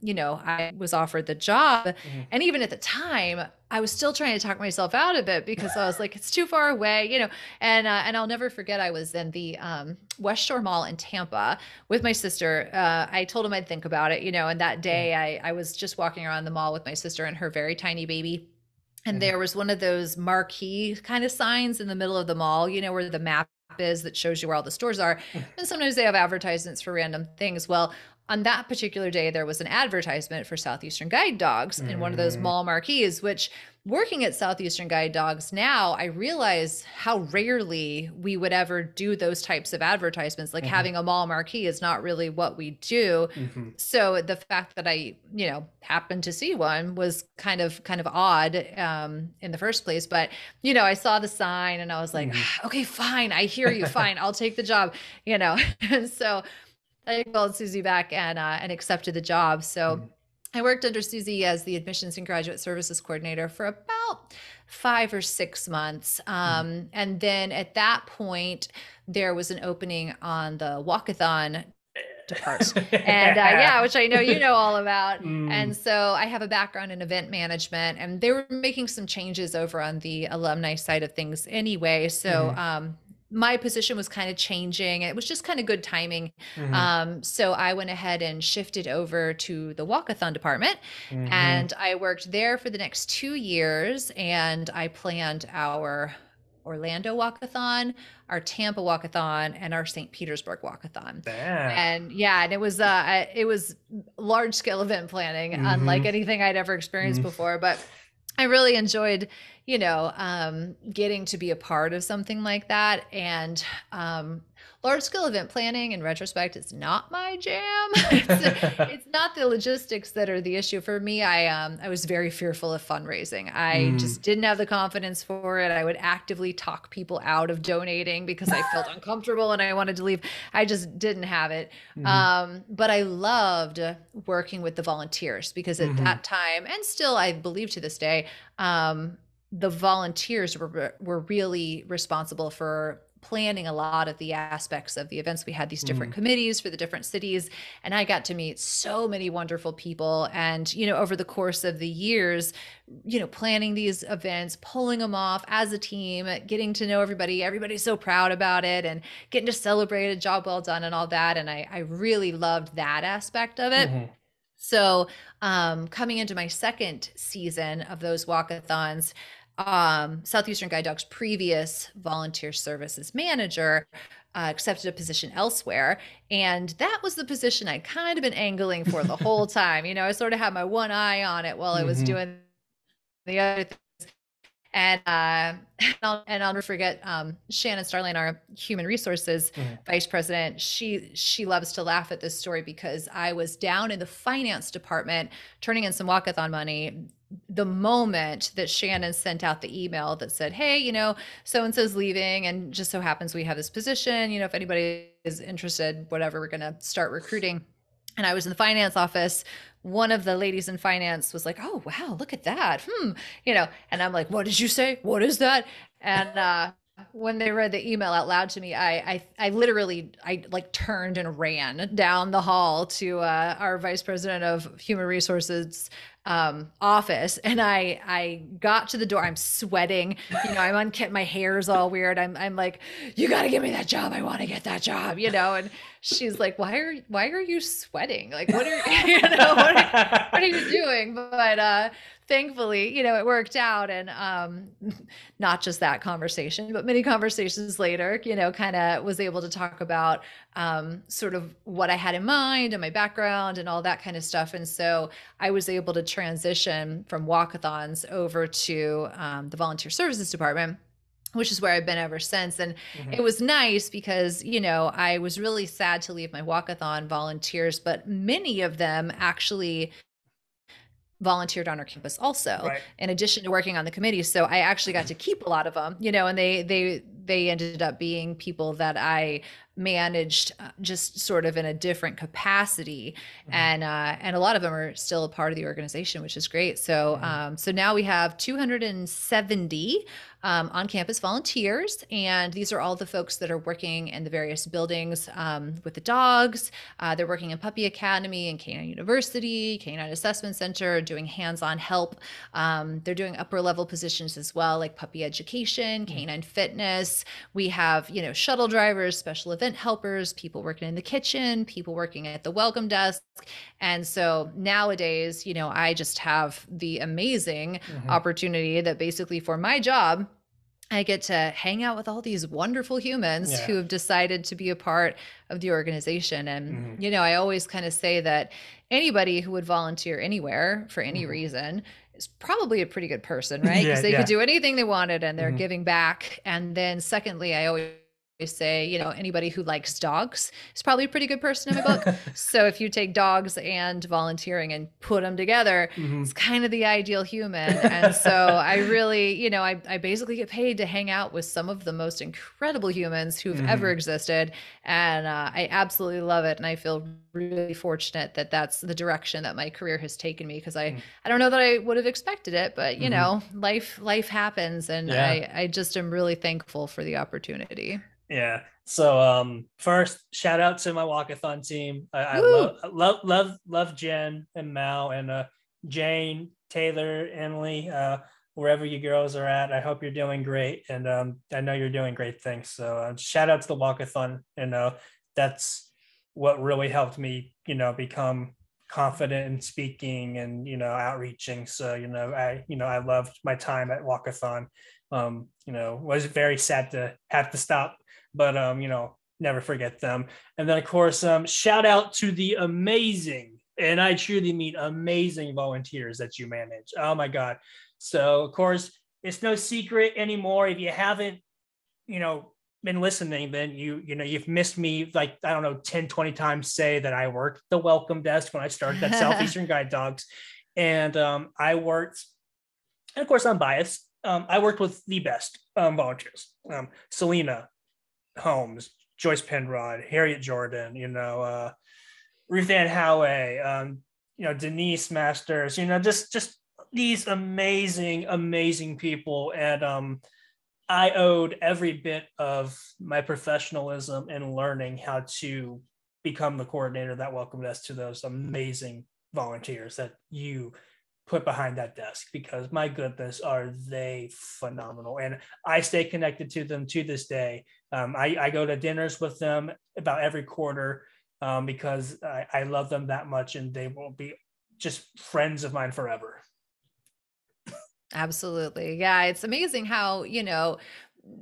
you know, I was offered the job. Mm-hmm. And even at the time, I was still trying to talk myself out of it because I was like, it's too far away, you know, and, uh, and I'll never forget. I was in the, um, West Shore Mall in Tampa with my sister. Uh, I told him I'd think about it, you know, and that day I, I was just walking around the mall with my sister and her very tiny baby. And there was one of those marquee kind of signs in the middle of the mall, you know, where the map is that shows you where all the stores are. And sometimes they have advertisements for random things. Well, on that particular day, there was an advertisement for Southeastern Guide Dogs in mm. one of those mall marquees, which working at Southeastern Guide Dogs now, I realize how rarely we would ever do those types of advertisements. Like mm-hmm. having a mall marquee is not really what we do. Mm-hmm. So the fact that I, you know, happened to see one was kind of, kind of odd um, in the first place. But, you know, I saw the sign and I was like, mm. okay, fine. I hear you. Fine. I'll take the job, you know? And so I called Susie back and uh, and accepted the job. So mm. I worked under Susie as the admissions and graduate services coordinator for about five or six months. Um, mm. And then at that point, there was an opening on the walkathon department, and uh, yeah, which I know you know all about. Mm. And so I have a background in event management, and they were making some changes over on the alumni side of things anyway. So. Mm. Um, my position was kind of changing. It was just kind of good timing. Mm-hmm. Um, so I went ahead and shifted over to the walkathon department mm-hmm. and I worked there for the next two years and I planned our Orlando walkathon, our Tampa walkathon, and our Saint Petersburg walkathon. Damn. And yeah, and it was uh, it was large scale event planning, mm-hmm. unlike anything I'd ever experienced mm-hmm. before, but I really enjoyed, you know, um, getting to be a part of something like that. And um, large-scale event planning, in retrospect, is not my jam. it's, it's not the logistics that are the issue for me. I um, I was very fearful of fundraising. I mm. just didn't have the confidence for it. I would actively talk people out of donating because I felt uncomfortable and I wanted to leave. I just didn't have it. Mm-hmm. Um, but I loved working with the volunteers because at mm-hmm. that time, and still I believe to this day, um, the volunteers were were really responsible for planning a lot of the aspects of the events. We had these different mm. committees for the different cities, and I got to meet so many wonderful people. And, you know, over the course of the years, you know, planning these events, pulling them off as a team, getting to know everybody, everybody's so proud about it and getting to celebrate a job well done and all that. And I, I really loved that aspect of it. Mm-hmm. So um, coming into my second season of those walkathons, um, Southeastern Guide Dogs' previous volunteer services manager uh, accepted a position elsewhere. And that was the position I'd kind of been angling for the whole time. You know, I sort of had my one eye on it while mm-hmm. I was doing the other thing. And, uh, and, I'll, and I'll never forget um, Shannon Starling, our human resources mm-hmm. vice president. She she loves to laugh at this story because I was down in the finance department turning in some walkathon money the moment that Shannon sent out the email that said, hey, you know, so-and-so's leaving and just so happens we have this position. You know, if anybody is interested, whatever, we're going to start recruiting. And I was in the finance office. One of the ladies in finance was like, oh, wow, look at that. Hmm. You know, and I'm like, what did you say? What is that? And, uh, when they read the email out loud to me, I, I, I literally, I like turned and ran down the hall to, uh, our vice president of human resources, um, office. And I, I got to the door, I'm sweating, you know, I'm unkempt, my hair's all weird. I'm, I'm like, you got to give me that job. I want to get that job, you know? And she's like, why are, why are you sweating? Like, what are you, you know, what are, what are you doing? But, uh, thankfully, you know, it worked out. And um, not just that conversation, but many conversations later, you know, kind of was able to talk about um, sort of what I had in mind and my background and all that kind of stuff. And so I was able to transition from walkathons over to um, the volunteer services department, which is where I've been ever since. And mm-hmm. it was nice because, you know, I was really sad to leave my walkathon volunteers, but many of them actually volunteered on our campus also, right. in addition to working on the committee. So I actually got to keep a lot of them, you know, and they, they, they ended up being people that I managed just sort of in a different capacity. Mm-hmm. And uh, and a lot of them are still a part of the organization, which is great. So mm-hmm. um, so now we have two hundred seventy um, on-campus volunteers, and these are all the folks that are working in the various buildings um, with the dogs. Uh, they're working in Puppy Academy and Canine University, Canine Assessment Center, doing hands-on help. Um, they're doing upper-level positions as well, like puppy education, canine mm-hmm. fitness. We have, you know, shuttle drivers, special events helpers, people working in the kitchen, people working at the welcome desk. And so nowadays, you know, I just have the amazing mm-hmm. opportunity that basically for my job, I get to hang out with all these wonderful humans yeah. who have decided to be a part of the organization. And, mm-hmm. you know, I always kind of say that anybody who would volunteer anywhere for any mm-hmm. reason is probably a pretty good person, right? Because yeah, they yeah. could do anything they wanted and they're mm-hmm. giving back. And then secondly, I always say, you know, anybody who likes dogs is probably a pretty good person in my book. So if you take dogs and volunteering and put them together, mm-hmm. it's kind of the ideal human. And so I really, you know, I, I basically get paid to hang out with some of the most incredible humans who've mm-hmm. ever existed. And uh, I absolutely love it. And I feel really fortunate that that's the direction that my career has taken me, because I, mm. I don't know that I would have expected it, but you mm-hmm. know, life, life happens. And yeah. I, I just am really thankful for the opportunity. Yeah. So um, first, shout out to my walkathon team. I, I love, love, love, love Jen and Mal and uh, Jane, Taylor, Emily, uh, wherever you girls are at. I hope you're doing great. And um, I know you're doing great things. So uh, shout out to the walkathon. And uh, that's what really helped me, you know, become confident in speaking and, you know, outreaching. So, you know, I, you know, I loved my time at walkathon. Um, you know, was very sad to have to stop, but, um, you know, never forget them. And then, of course, um, shout out to the amazing, and I truly mean amazing, volunteers that you manage. Oh, my God. So, of course, it's no secret anymore. If you haven't, you know, been listening, then you, you know, you've missed me, like, I don't know, ten, twenty times say that I worked the welcome desk when I started at Southeastern Guide Dogs. And um, I worked, and of course, I'm biased. Um, I worked with the best um, volunteers, um, Selena Holmes, Joyce Penrod, Harriet Jordan, you know, uh, Ruth Ann Howey, um, you know, Denise Masters, you know, just, just these amazing, amazing people. And um, I owed every bit of my professionalism and learning how to become the coordinator of that welcome desk to those amazing volunteers that you put behind that desk, because my goodness, are they phenomenal. And I stay connected to them to this day. Um, I, I go to dinners with them about every quarter um, because I, I love them that much, and they will be just friends of mine forever. Absolutely. Yeah. It's amazing how, you know,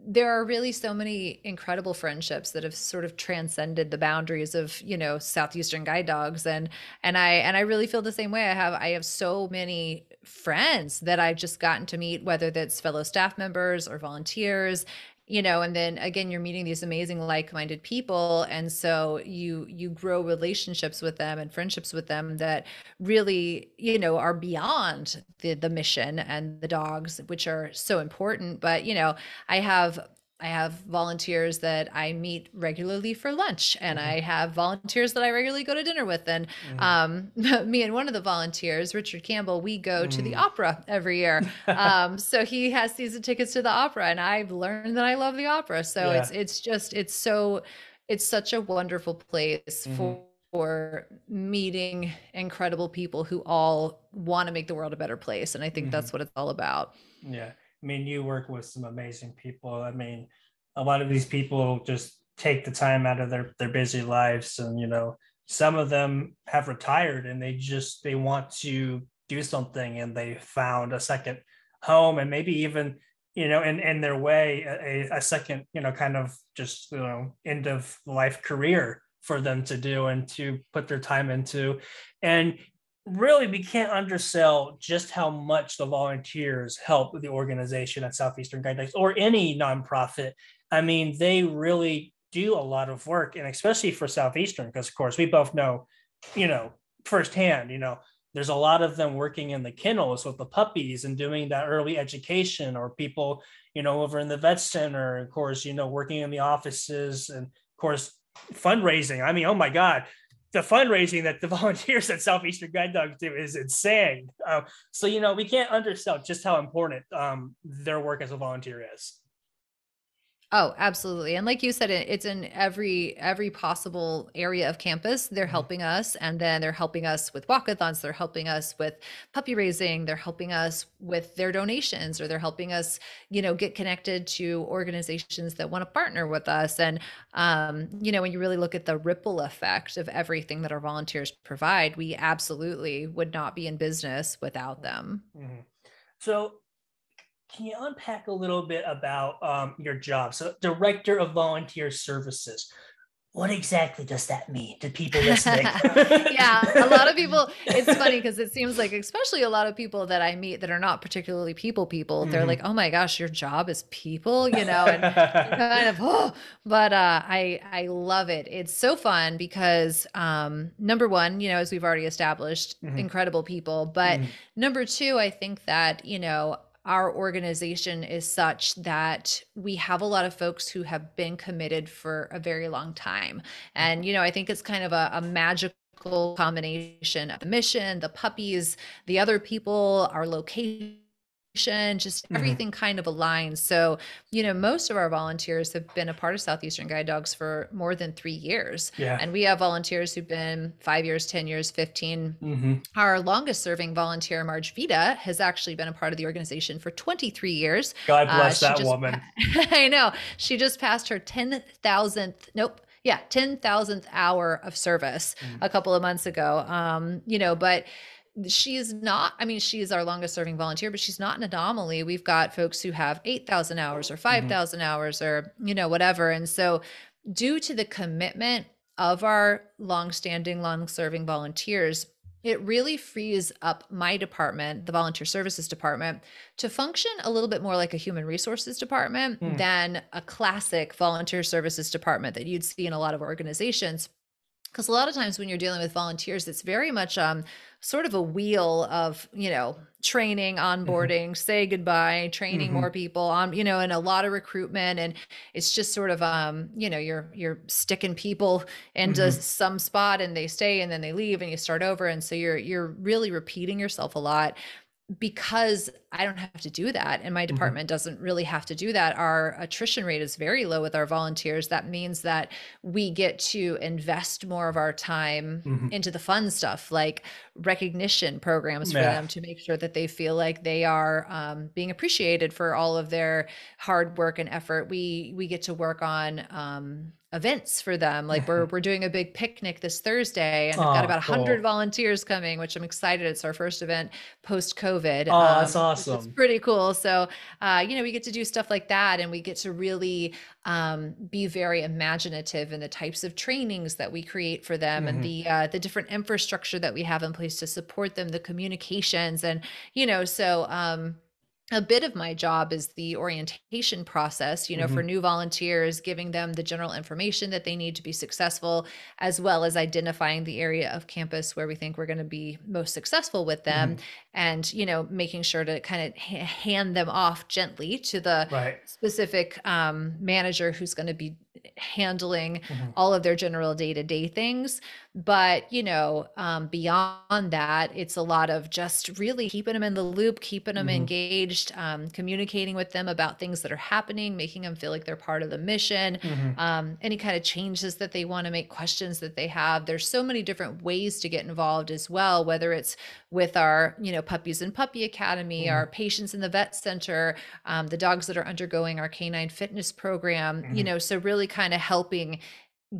there are really so many incredible friendships that have sort of transcended the boundaries of, you know, Southeastern Guide Dogs. And, and I, and I really feel the same way. I have, I have so many friends that I've just gotten to meet, whether that's fellow staff members or volunteers, you know, and then again, you're meeting these amazing like-minded people. And so you, you grow relationships with them and friendships with them that really, you know, are beyond the, the mission and the dogs, which are so important. But, you know, I have, I have volunteers that I meet regularly for lunch, and mm-hmm. I have volunteers that I regularly go to dinner with. And mm-hmm. um, me and one of the volunteers, Richard Campbell, we go mm. to the opera every year. um, so he has season tickets to the opera, and I've learned that I love the opera. So yeah. it's, it's just, it's so, it's such a wonderful place mm-hmm. for, for meeting incredible people who all want to make the world a better place. And I think mm-hmm. that's what it's all about. Yeah. I mean, you work with some amazing people. I mean, a lot of these people just take the time out of their, their busy lives. And, you know, some of them have retired and they just, they want to do something, and they found a second home, and maybe even, you know, in, in their way, a, a second, you know, kind of just, you know, end of life career for them to do and to put their time into. And really, we can't undersell just how much the volunteers help the organization at Southeastern Guide Dogs or any nonprofit. I mean, they really do a lot of work, and especially for Southeastern, because of course we both know, you know, firsthand, you know, there's a lot of them working in the kennels with the puppies and doing that early education, or people, you know, over in the vet center, of course, you know, working in the offices, and of course, fundraising. I mean, oh my God, the fundraising that the volunteers at Southeastern Guide Dogs do is insane. Uh, so, you know, we can't undersell just how important um, their work as a volunteer is. Oh, absolutely. And like you said, it's in every every possible area of campus. They're helping us, and then they're helping us with walkathons. They're helping us with puppy raising. They're helping us with their donations, or they're helping us, you know, get connected to organizations that want to partner with us. And, um, you know, when you really look at the ripple effect of everything that our volunteers provide, we absolutely would not be in business without them. Mm-hmm. So, can you unpack a little bit about um, your job? So, Director of Volunteer Services. What exactly does that mean to people listening? Yeah, a lot of people, it's funny because it seems like, especially a lot of people that I meet that are not particularly people people, they're mm-hmm. like, oh my gosh, your job is people, you know, and kind of, oh, but uh, I, I love it. It's so fun because um, number one, you know, as we've already established, mm-hmm. incredible people, but mm-hmm. number two, I think that, you know, our organization is such that we have a lot of folks who have been committed for a very long time. And, you know, I think it's kind of a, a magical combination of the mission, the puppies, the other people, our location, just everything mm-hmm. kind of aligns. So, you know, most of our volunteers have been a part of Southeastern Guide Dogs for more than three years. Yeah. And we have volunteers who've been five years, ten years, fifteen. Mm-hmm. Our longest serving volunteer, Marge Vita, has actually been a part of the organization for twenty-three years. God bless uh, that just, woman. I know. She just passed her ten thousandth, nope. Yeah. ten thousandth hour of service mm-hmm. a couple of months ago. Um, you know, but she is not, I mean, she is our longest serving volunteer, but she's not an anomaly. We've got folks who have eight thousand hours or five thousand mm-hmm. hours or, you know, whatever. And so due to the commitment of our longstanding, long serving volunteers, it really frees up my department, the volunteer services department, to function a little bit more like a human resources department mm. than a classic volunteer services department that you'd see in a lot of organizations. Because a lot of times when you're dealing with volunteers, it's very much um, sort of a wheel of, you know, training, onboarding, mm-hmm. say goodbye, training mm-hmm. more people on, you know, and a lot of recruitment. And it's just sort of, um, you know, you're, you're sticking people into mm-hmm. some spot and they stay and then they leave and you start over. And so you're, you're really repeating yourself a lot. Because I don't have to do that. And my department mm-hmm. doesn't really have to do that. Our attrition rate is very low with our volunteers. That means that we get to invest more of our time mm-hmm. into the fun stuff, like recognition programs for yeah. them to make sure that they feel like they are um, being appreciated for all of their hard work and effort. We, we get to work on um, events for them. Like we're, we're doing a big picnic this Thursday and I've oh, got about a hundred cool. volunteers coming, which I'm excited. It's our first event post COVID. Oh, um, that's awesome. It's pretty cool. So, uh, you know, we get to do stuff like that and we get to really, um, be very imaginative in the types of trainings that we create for them mm-hmm. and the, uh, the different infrastructure that we have in place to support them, the communications and, you know, so, um, a bit of my job is the orientation process, you know, mm-hmm. for new volunteers, giving them the general information that they need to be successful, as well as identifying the area of campus where we think we're going to be most successful with them mm-hmm. and, you know, making sure to kind of ha- hand them off gently to the right. specific um, manager who's going to be handling mm-hmm. all of their general day-to-day things. But, you know, um, beyond that, it's a lot of just really keeping them in the loop, keeping them mm-hmm. engaged, um, communicating with them about things that are happening, making them feel like they're part of the mission, mm-hmm. um, any kind of changes that they want to make, questions that they have. There's so many different ways to get involved as well, whether it's with our, you know, puppies in Puppy Academy, mm-hmm. our patients in the vet center, um, the dogs that are undergoing our canine fitness program, mm-hmm. you know, so really kind of helping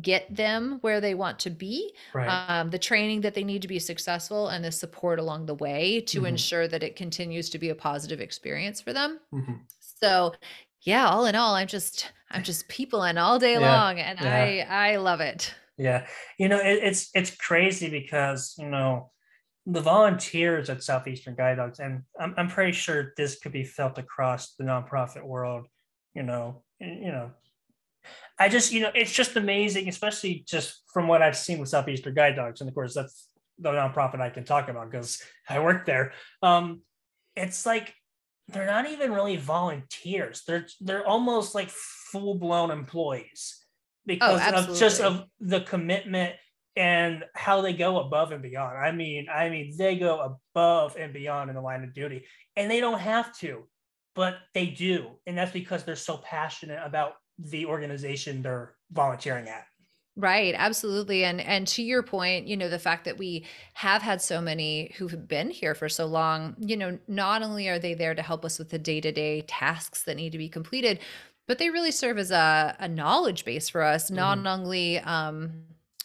get them where they want to be, right. um, the training that they need to be successful and the support along the way to mm-hmm. ensure that it continues to be a positive experience for them. Mm-hmm. So yeah, all in all, I'm just, I'm just peopling all day yeah. long and yeah. I, I love it. Yeah. You know, it, it's, it's crazy because, you know, the volunteers at Southeastern Guide Dogs, and I'm, I'm pretty sure this could be felt across the nonprofit world, you know, you know, I just, you know, it's just amazing, especially just from what I've seen with Southeastern Guide Dogs. And of course, that's the nonprofit I can talk about because I work there. Um, it's like, they're not even really volunteers. They're, they're almost like full blown employees. because oh, of just of the commitment and how they go above and beyond. I mean, I mean, they go above and beyond in the line of duty, and they don't have to, but they do. And that's because they're so passionate about the organization they're volunteering at. Right. Absolutely. And, and to your point, you know, the fact that we have had so many who have been here for so long, you know, not only are they there to help us with the day-to-day tasks that need to be completed, but they really serve as a, a knowledge base for us, not mm-hmm. only, um,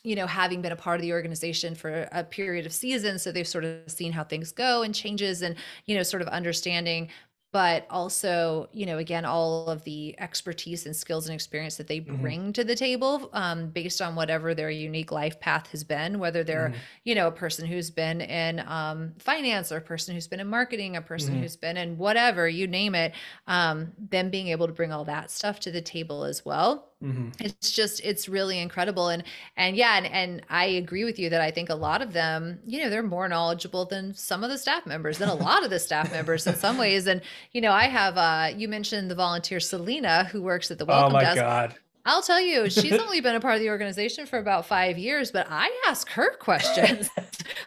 you know, having been a part of the organization for a period of seasons. So they've sort of seen how things go and changes and, you know, sort of understanding, but also, you know, again, all of the expertise and skills and experience that they bring mm-hmm. to the table, um, based on whatever their unique life path has been, whether they're, mm-hmm. you know, a person who's been in um, finance, or a person who's been in marketing, a person mm-hmm. who's been in whatever, you name it, um, them being able to bring all that stuff to the table as well. Mm-hmm. It's just, it's really incredible. And, and yeah, and, and I agree with you that I think a lot of them, you know, they're more knowledgeable than some of the staff members, than a lot of the staff members in some ways. And, you know, I have, uh, you mentioned the volunteer Selena, who works at the welcome desk. Oh my God. I'll tell you, she's only been a part of the organization for about five years, but I ask her questions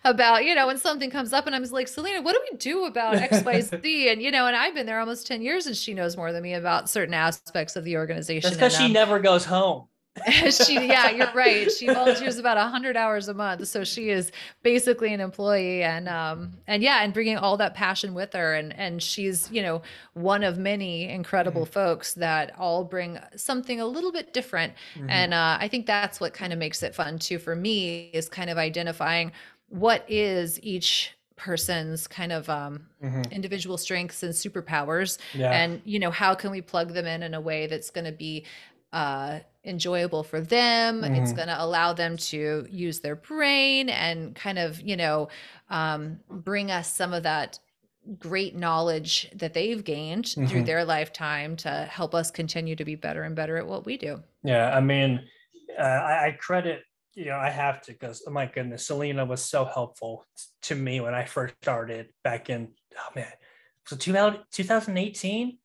about, you know, when something comes up and I'm like, Selena, what do we do about X, Y, Z? And, you know, and I've been there almost ten years and she knows more than me about certain aspects of the organization. That's because she um, never goes home. she, yeah, you're right. She volunteers about a hundred hours a month. So she is basically an employee, and, um, and yeah, and bringing all that passion with her. And, and she's, you know, one of many incredible mm-hmm. folks that all bring something a little bit different. Mm-hmm. And, uh, I think that's what kind of makes it fun too, for me, is kind of identifying what is each person's kind of, um, mm-hmm. individual strengths and superpowers, yeah. and, you know, how can we plug them in in a way that's going to be, uh, enjoyable for them. Mm-hmm. It's going to allow them to use their brain and kind of, you know, um, bring us some of that great knowledge that they've gained mm-hmm. through their lifetime to help us continue to be better and better at what we do. Yeah. I mean, uh, I, I credit, you know, I have to, because oh my goodness, Selena was so helpful to me when I first started back in, oh man, so two thousand eighteen,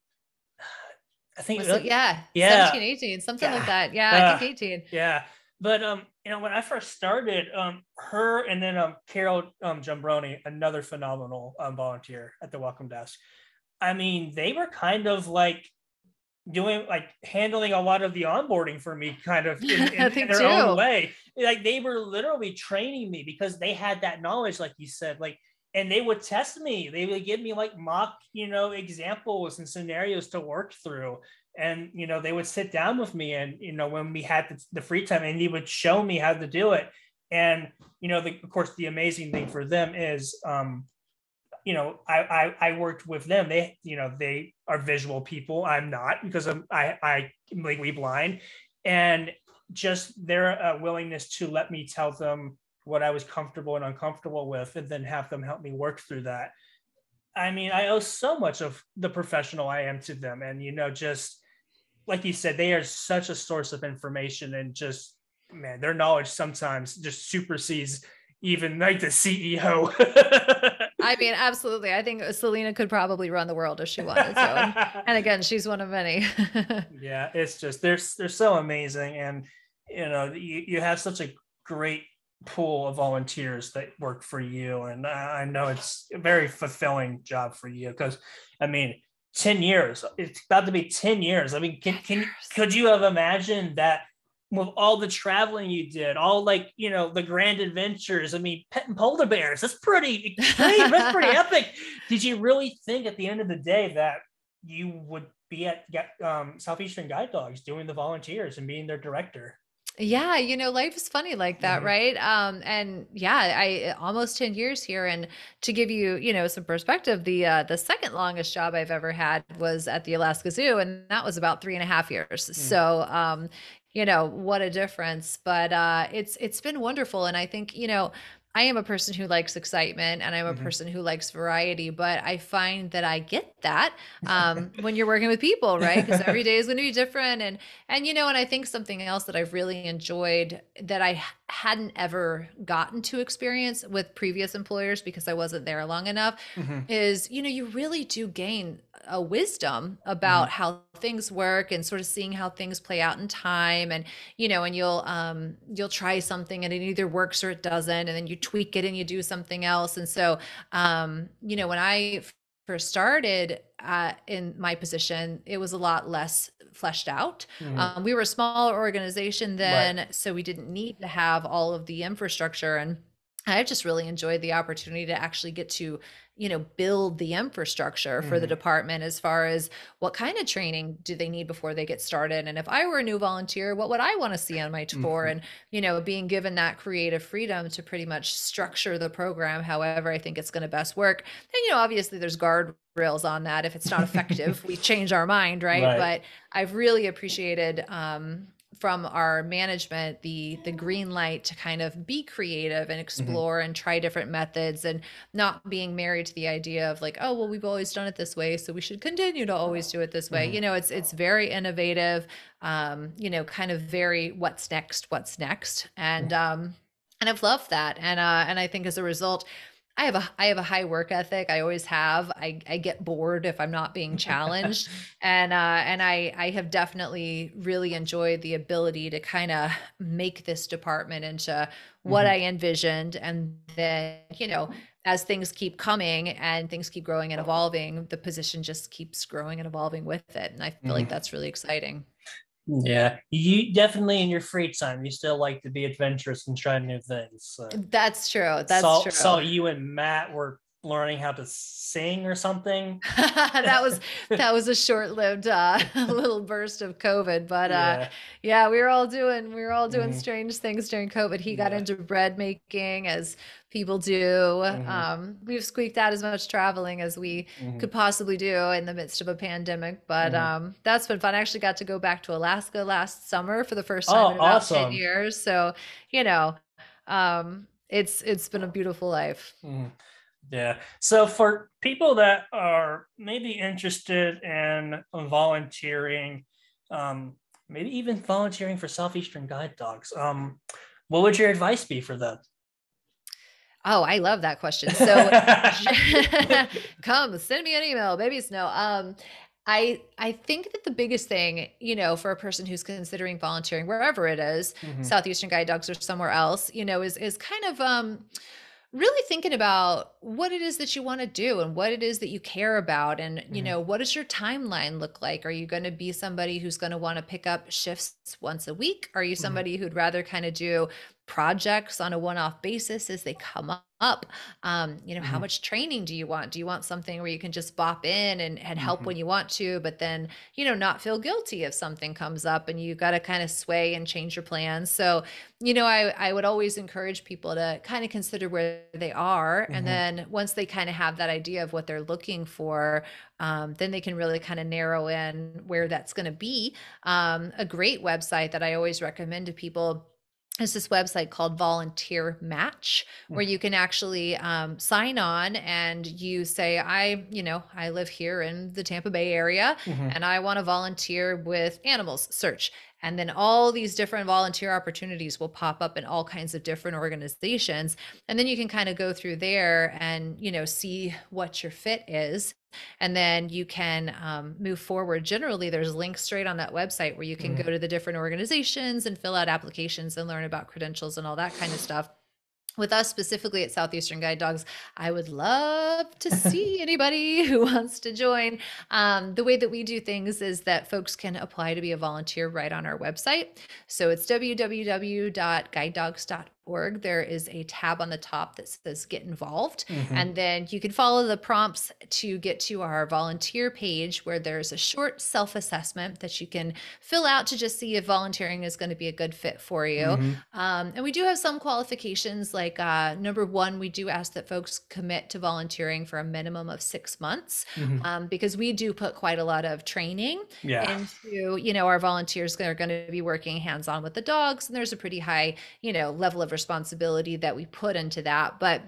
I think, it, yeah, yeah, seventeen, eighteen, something yeah. like that. Yeah, uh, I think eighteen. Yeah. But, um, you know, when I first started, um, her and then, um, Carol, um, Giambroni, another phenomenal um, volunteer at the welcome desk. I mean, they were kind of like doing, like handling a lot of the onboarding for me kind of in, in, in their too. own way. Like they were literally training me because they had that knowledge, like you said, like, and they would test me. They would give me like mock, you know, examples and scenarios to work through. And, you know, they would sit down with me and, you know, when we had the, the free time, and they would show me how to do it. And, you know, the, of course, the amazing thing for them is, um, you know, I, I, I worked with them. They, you know, they are visual people. I'm not, because I'm, I, I am legally blind, and just their uh, willingness to let me tell them what I was comfortable and uncomfortable with, and then have them help me work through that. I mean, I owe so much of the professional I am to them. And, you know, just like you said, they are such a source of information, and just, man, their knowledge sometimes just supersedes even like the C E O. I mean, absolutely. I think Selena could probably run the world if she wanted to. And again, she's one of many. Yeah. It's just, they're, they're so amazing. And, you know, you, you have such a great pool of volunteers that work for you, and I know it's a very fulfilling job for you, because I mean, ten years, it's about to be ten years. I mean, can, can could you have imagined that with all the traveling you did, all like, you know, the grand adventures, I mean, petting polar bears, that's pretty extreme, that's pretty epic. Did you really think at the end of the day that you would be at um, Southeastern Guide Dogs doing the volunteers and being their director? Yeah. You know, life is funny like that. Mm-hmm. Right. Um, and yeah, I almost ten years here. And to give you, you know, some perspective, the, uh, the second longest job I've ever had was at the Alaska Zoo, and that was about three and a half years. Mm-hmm. So, um, you know, what a difference, but, uh, it's, it's been wonderful. And I think, you know, I am a person who likes excitement, and I'm a mm-hmm. person who likes variety, but I find that I get that um, when you're working with people, right? Because every day is going to be different. And, and, you know, and I think something else that I've really enjoyed that I hadn't ever gotten to experience with previous employers because I wasn't there long enough mm-hmm. is, you know, you really do gain a wisdom about mm-hmm. how things work and sort of seeing how things play out in time. And, you know, and you'll, um, you'll try something and it either works or it doesn't. And then you tweak it and you do something else. And so, um, you know, when I first started uh, in my position, it was a lot less fleshed out. Mm-hmm. Um, we were a smaller organization then, right. so we didn't need to have all of the infrastructure. And I just really enjoyed the opportunity to actually get to, you know, build the infrastructure mm-hmm. for the department as far as what kind of training do they need before they get started. And if I were a new volunteer, what would I want to see on my tour? Mm-hmm. And, you know, being given that creative freedom to pretty much structure the program however I think it's going to best work. And, you know, obviously there's guardrails on that. If it's not effective, we change our mind, right? right? But I've really appreciated um from our management, the the green light to kind of be creative and explore mm-hmm. and try different methods, and not being married to the idea of like, oh, well, we've always done it this way, so we should continue to always do it this way. Mm-hmm. You know, it's it's very innovative, um, you know, kind of very what's next, what's next. And mm-hmm. um, and I've loved that. And uh, and I think as a result, I have a I have a high work ethic. I always have. I, I get bored if I'm not being challenged, and uh, and I I have definitely really enjoyed the ability to kind of make this department into what mm-hmm. I envisioned, and then you know as things keep coming and things keep growing and evolving, the position just keeps growing and evolving with it, and I feel mm-hmm. like that's really exciting. Yeah, you definitely in your free time, you still like to be adventurous and try new things. So. That's true. That's saw, true. Saw you and Matt were learning how to sing or something. that was that was a short-lived uh, little burst of COVID, but uh, yeah. yeah, we were all doing we were all doing mm-hmm. strange things during COVID. He yeah. got into bread making as people do. Mm-hmm. Um, we've squeaked out as much traveling as we mm-hmm. could possibly do in the midst of a pandemic, but mm-hmm. um, that's been fun. I actually got to go back to Alaska last summer for the first time oh, in about awesome. ten years. So, you know, um, it's it's been a beautiful life. Mm-hmm. Yeah. So for people that are maybe interested in volunteering, um, maybe even volunteering for Southeastern Guide Dogs, um, what would your advice be for them? Oh, I love that question. So come send me an email, baby snow. Um, I, I think that the biggest thing, you know, for a person who's considering volunteering, wherever it is, mm-hmm. Southeastern Guide Dogs or somewhere else, you know, is, is kind of, um, really thinking about what it is that you want to do and what it is that you care about. And, you mm-hmm. know, what does your timeline look like? Are you going to be somebody who's going to want to pick up shifts once a week? Are you somebody mm-hmm. who'd rather kind of do projects on a one-off basis as they come up? Um, you know, mm-hmm. how much training do you want? Do you want something where you can just bop in and, and help mm-hmm. when you want to, but then, you know, not feel guilty if something comes up and you got to kind of sway and change your plans? So, you know, I, I would always encourage people to kind of consider where they are. Mm-hmm. And then once they kind of have that idea of what they're looking for, um, then they can really kind of narrow in where that's going to be. Um, a great website that I always recommend to people, it's this website called Volunteer Match, where you can actually um, sign on and you say, I, you know, I live here in the Tampa Bay area mm-hmm. and I want to volunteer with animals search. And then all these different volunteer opportunities will pop up in all kinds of different organizations. And then you can kind of go through there and, you know, see what your fit is. And then you can um, move forward. Generally, there's links straight on that website where you can mm-hmm. go to the different organizations and fill out applications and learn about credentials and all that kind of stuff. With us specifically at Southeastern Guide Dogs, I would love to see anybody who wants to join. Um, the way that we do things is that folks can apply to be a volunteer right on our website. So it's w w w dot guide dogs dot org. There is a tab on the top that says get involved. Mm-hmm. And then you can follow the prompts to get to our volunteer page where there's a short self-assessment that you can fill out to just see if volunteering is going to be a good fit for you. Mm-hmm. Um, and we do have some qualifications like Like uh, number one, we do ask that folks commit to volunteering for a minimum of six months mm-hmm. um, because we do put quite a lot of training yeah. into, you know, our volunteers are going to be working hands-on with the dogs, and there's a pretty high, you know, level of responsibility that we put into that. But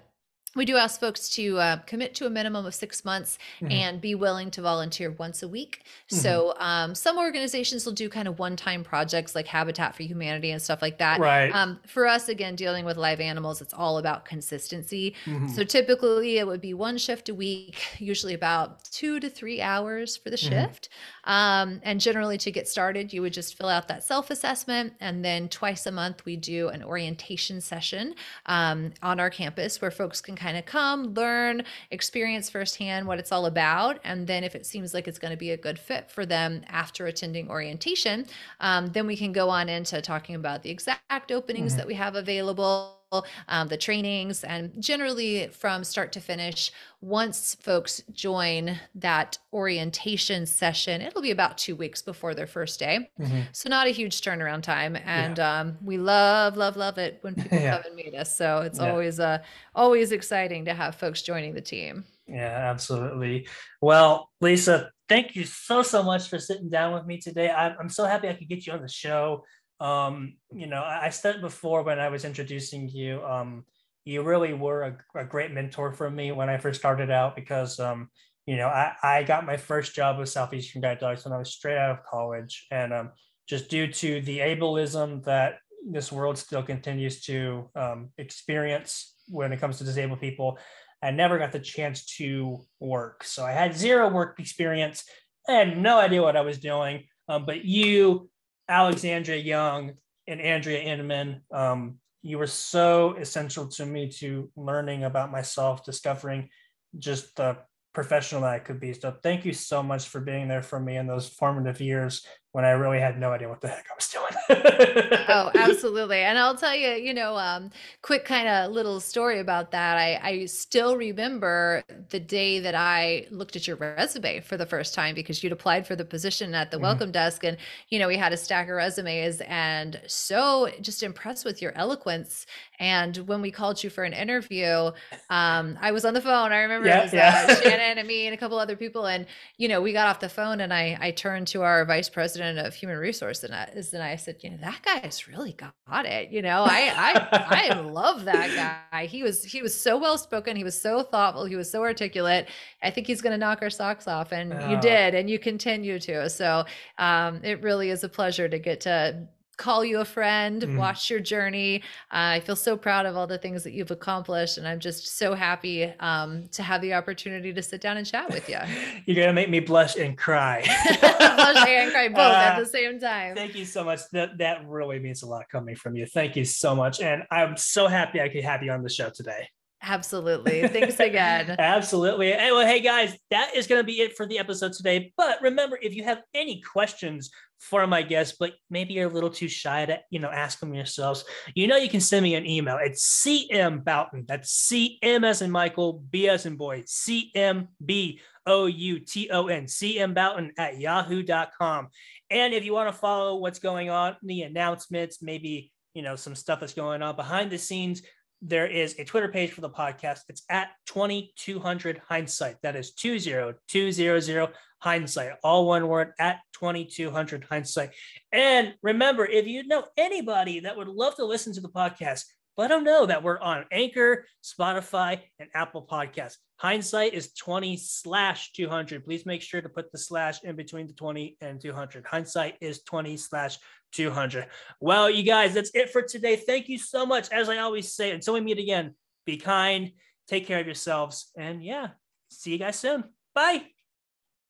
We do ask folks to uh, commit to a minimum of six months mm-hmm. and be willing to volunteer once a week. Mm-hmm. So um, some organizations will do kind of one-time projects like Habitat for Humanity and stuff like that. Right. Um, for us, again, dealing with live animals, it's all about consistency. Mm-hmm. So typically it would be one shift a week, usually about two to three hours for the shift. Mm-hmm. Um, and generally to get started, you would just fill out that self-assessment. And then twice a month, we do an orientation session um, on our campus where folks can kind of come, learn, experience firsthand what it's all about. And then if it seems like it's going to be a good fit for them after attending orientation, um, then we can go on into talking about the exact openings mm-hmm. that we have available, um, the trainings, and generally from start to finish, once folks join that orientation session, it'll be about two weeks before their first day. Mm-hmm. So not a huge turnaround time. And yeah. um, we love, love, love it when people yeah. come and meet us. So it's yeah. always uh, always exciting to have folks joining the team. Yeah, absolutely. Well, Lisa, thank you so, so much for sitting down with me today. I'm, I'm so happy I could get you on the show. Um, you know, I, I said before when I was introducing you, um, you really were a, a great mentor for me when I first started out because, um, you know, I, I got my first job with Southeastern Guide Dogs when I was straight out of college. And um, just due to the ableism that this world still continues to um, experience when it comes to disabled people, I never got the chance to work. So I had zero work experience. I had no idea what I was doing. Um, but you, Alexandra Young, and Andrea Inman, um, you were so essential to me to learning about myself, discovering just the professional that I could be. So thank you so much for being there for me in those formative years when I really had no idea what the heck I was doing. Oh, absolutely. And I'll tell you, you know, um, quick kind of little story about that. I, I still remember the day that I looked at your resume for the first time because you'd applied for the position at the mm-hmm. welcome desk. And, you know, we had a stack of resumes and so just impressed with your eloquence. And when we called you for an interview, um, I was on the phone. I remember yeah, it was yeah. uh, Shannon and me and a couple other people. And, you know, we got off the phone and I, I turned to our vice president of human resources, and I, and I said, you know, that guy's really got it. You know, I I, I love that guy. He was he was so well spoken. He was so thoughtful. He was so articulate. I think he's going to knock our socks off, and oh. you did, and you continue to. So um, it really is a pleasure to get to call you a friend, mm. watch your journey. Uh, I feel so proud of all the things that you've accomplished. And I'm just so happy um, to have the opportunity to sit down and chat with you. You're going to make me blush and cry. Blush and cry both uh, at the same time. Thank you so much. That, that really means a lot coming from you. Thank you so much. And I'm so happy I could have you on the show today. Absolutely. Thanks again. Absolutely. Hey, well, hey guys, that is going to be it for the episode today. But remember, if you have any questions for my guests, but maybe you're a little too shy to, you know, ask them yourselves, you know, you can send me an email. It's C M Bouton. That's C M as in Michael, B as in boy, C M B O U T O N, C M Bouton at yahoo dot com. And if you want to follow what's going on, the announcements, maybe, you know, some stuff that's going on behind the scenes, there is a Twitter page for the podcast. It's at twenty-two hundred Hindsight. That is two zero two zero zero Hindsight. All one word, at twenty-two hundred Hindsight. And remember, if you know anybody that would love to listen to the podcast, let them know that we're on Anchor, Spotify, and Apple Podcast. Hindsight is twenty slash two hundred. Please make sure to put the slash in between the twenty and two hundred. Hindsight is twenty slash two hundred. Well, you guys, that's it for today. Thank you so much. As I always say, until we meet again, be kind, take care of yourselves, and yeah, see you guys soon. Bye.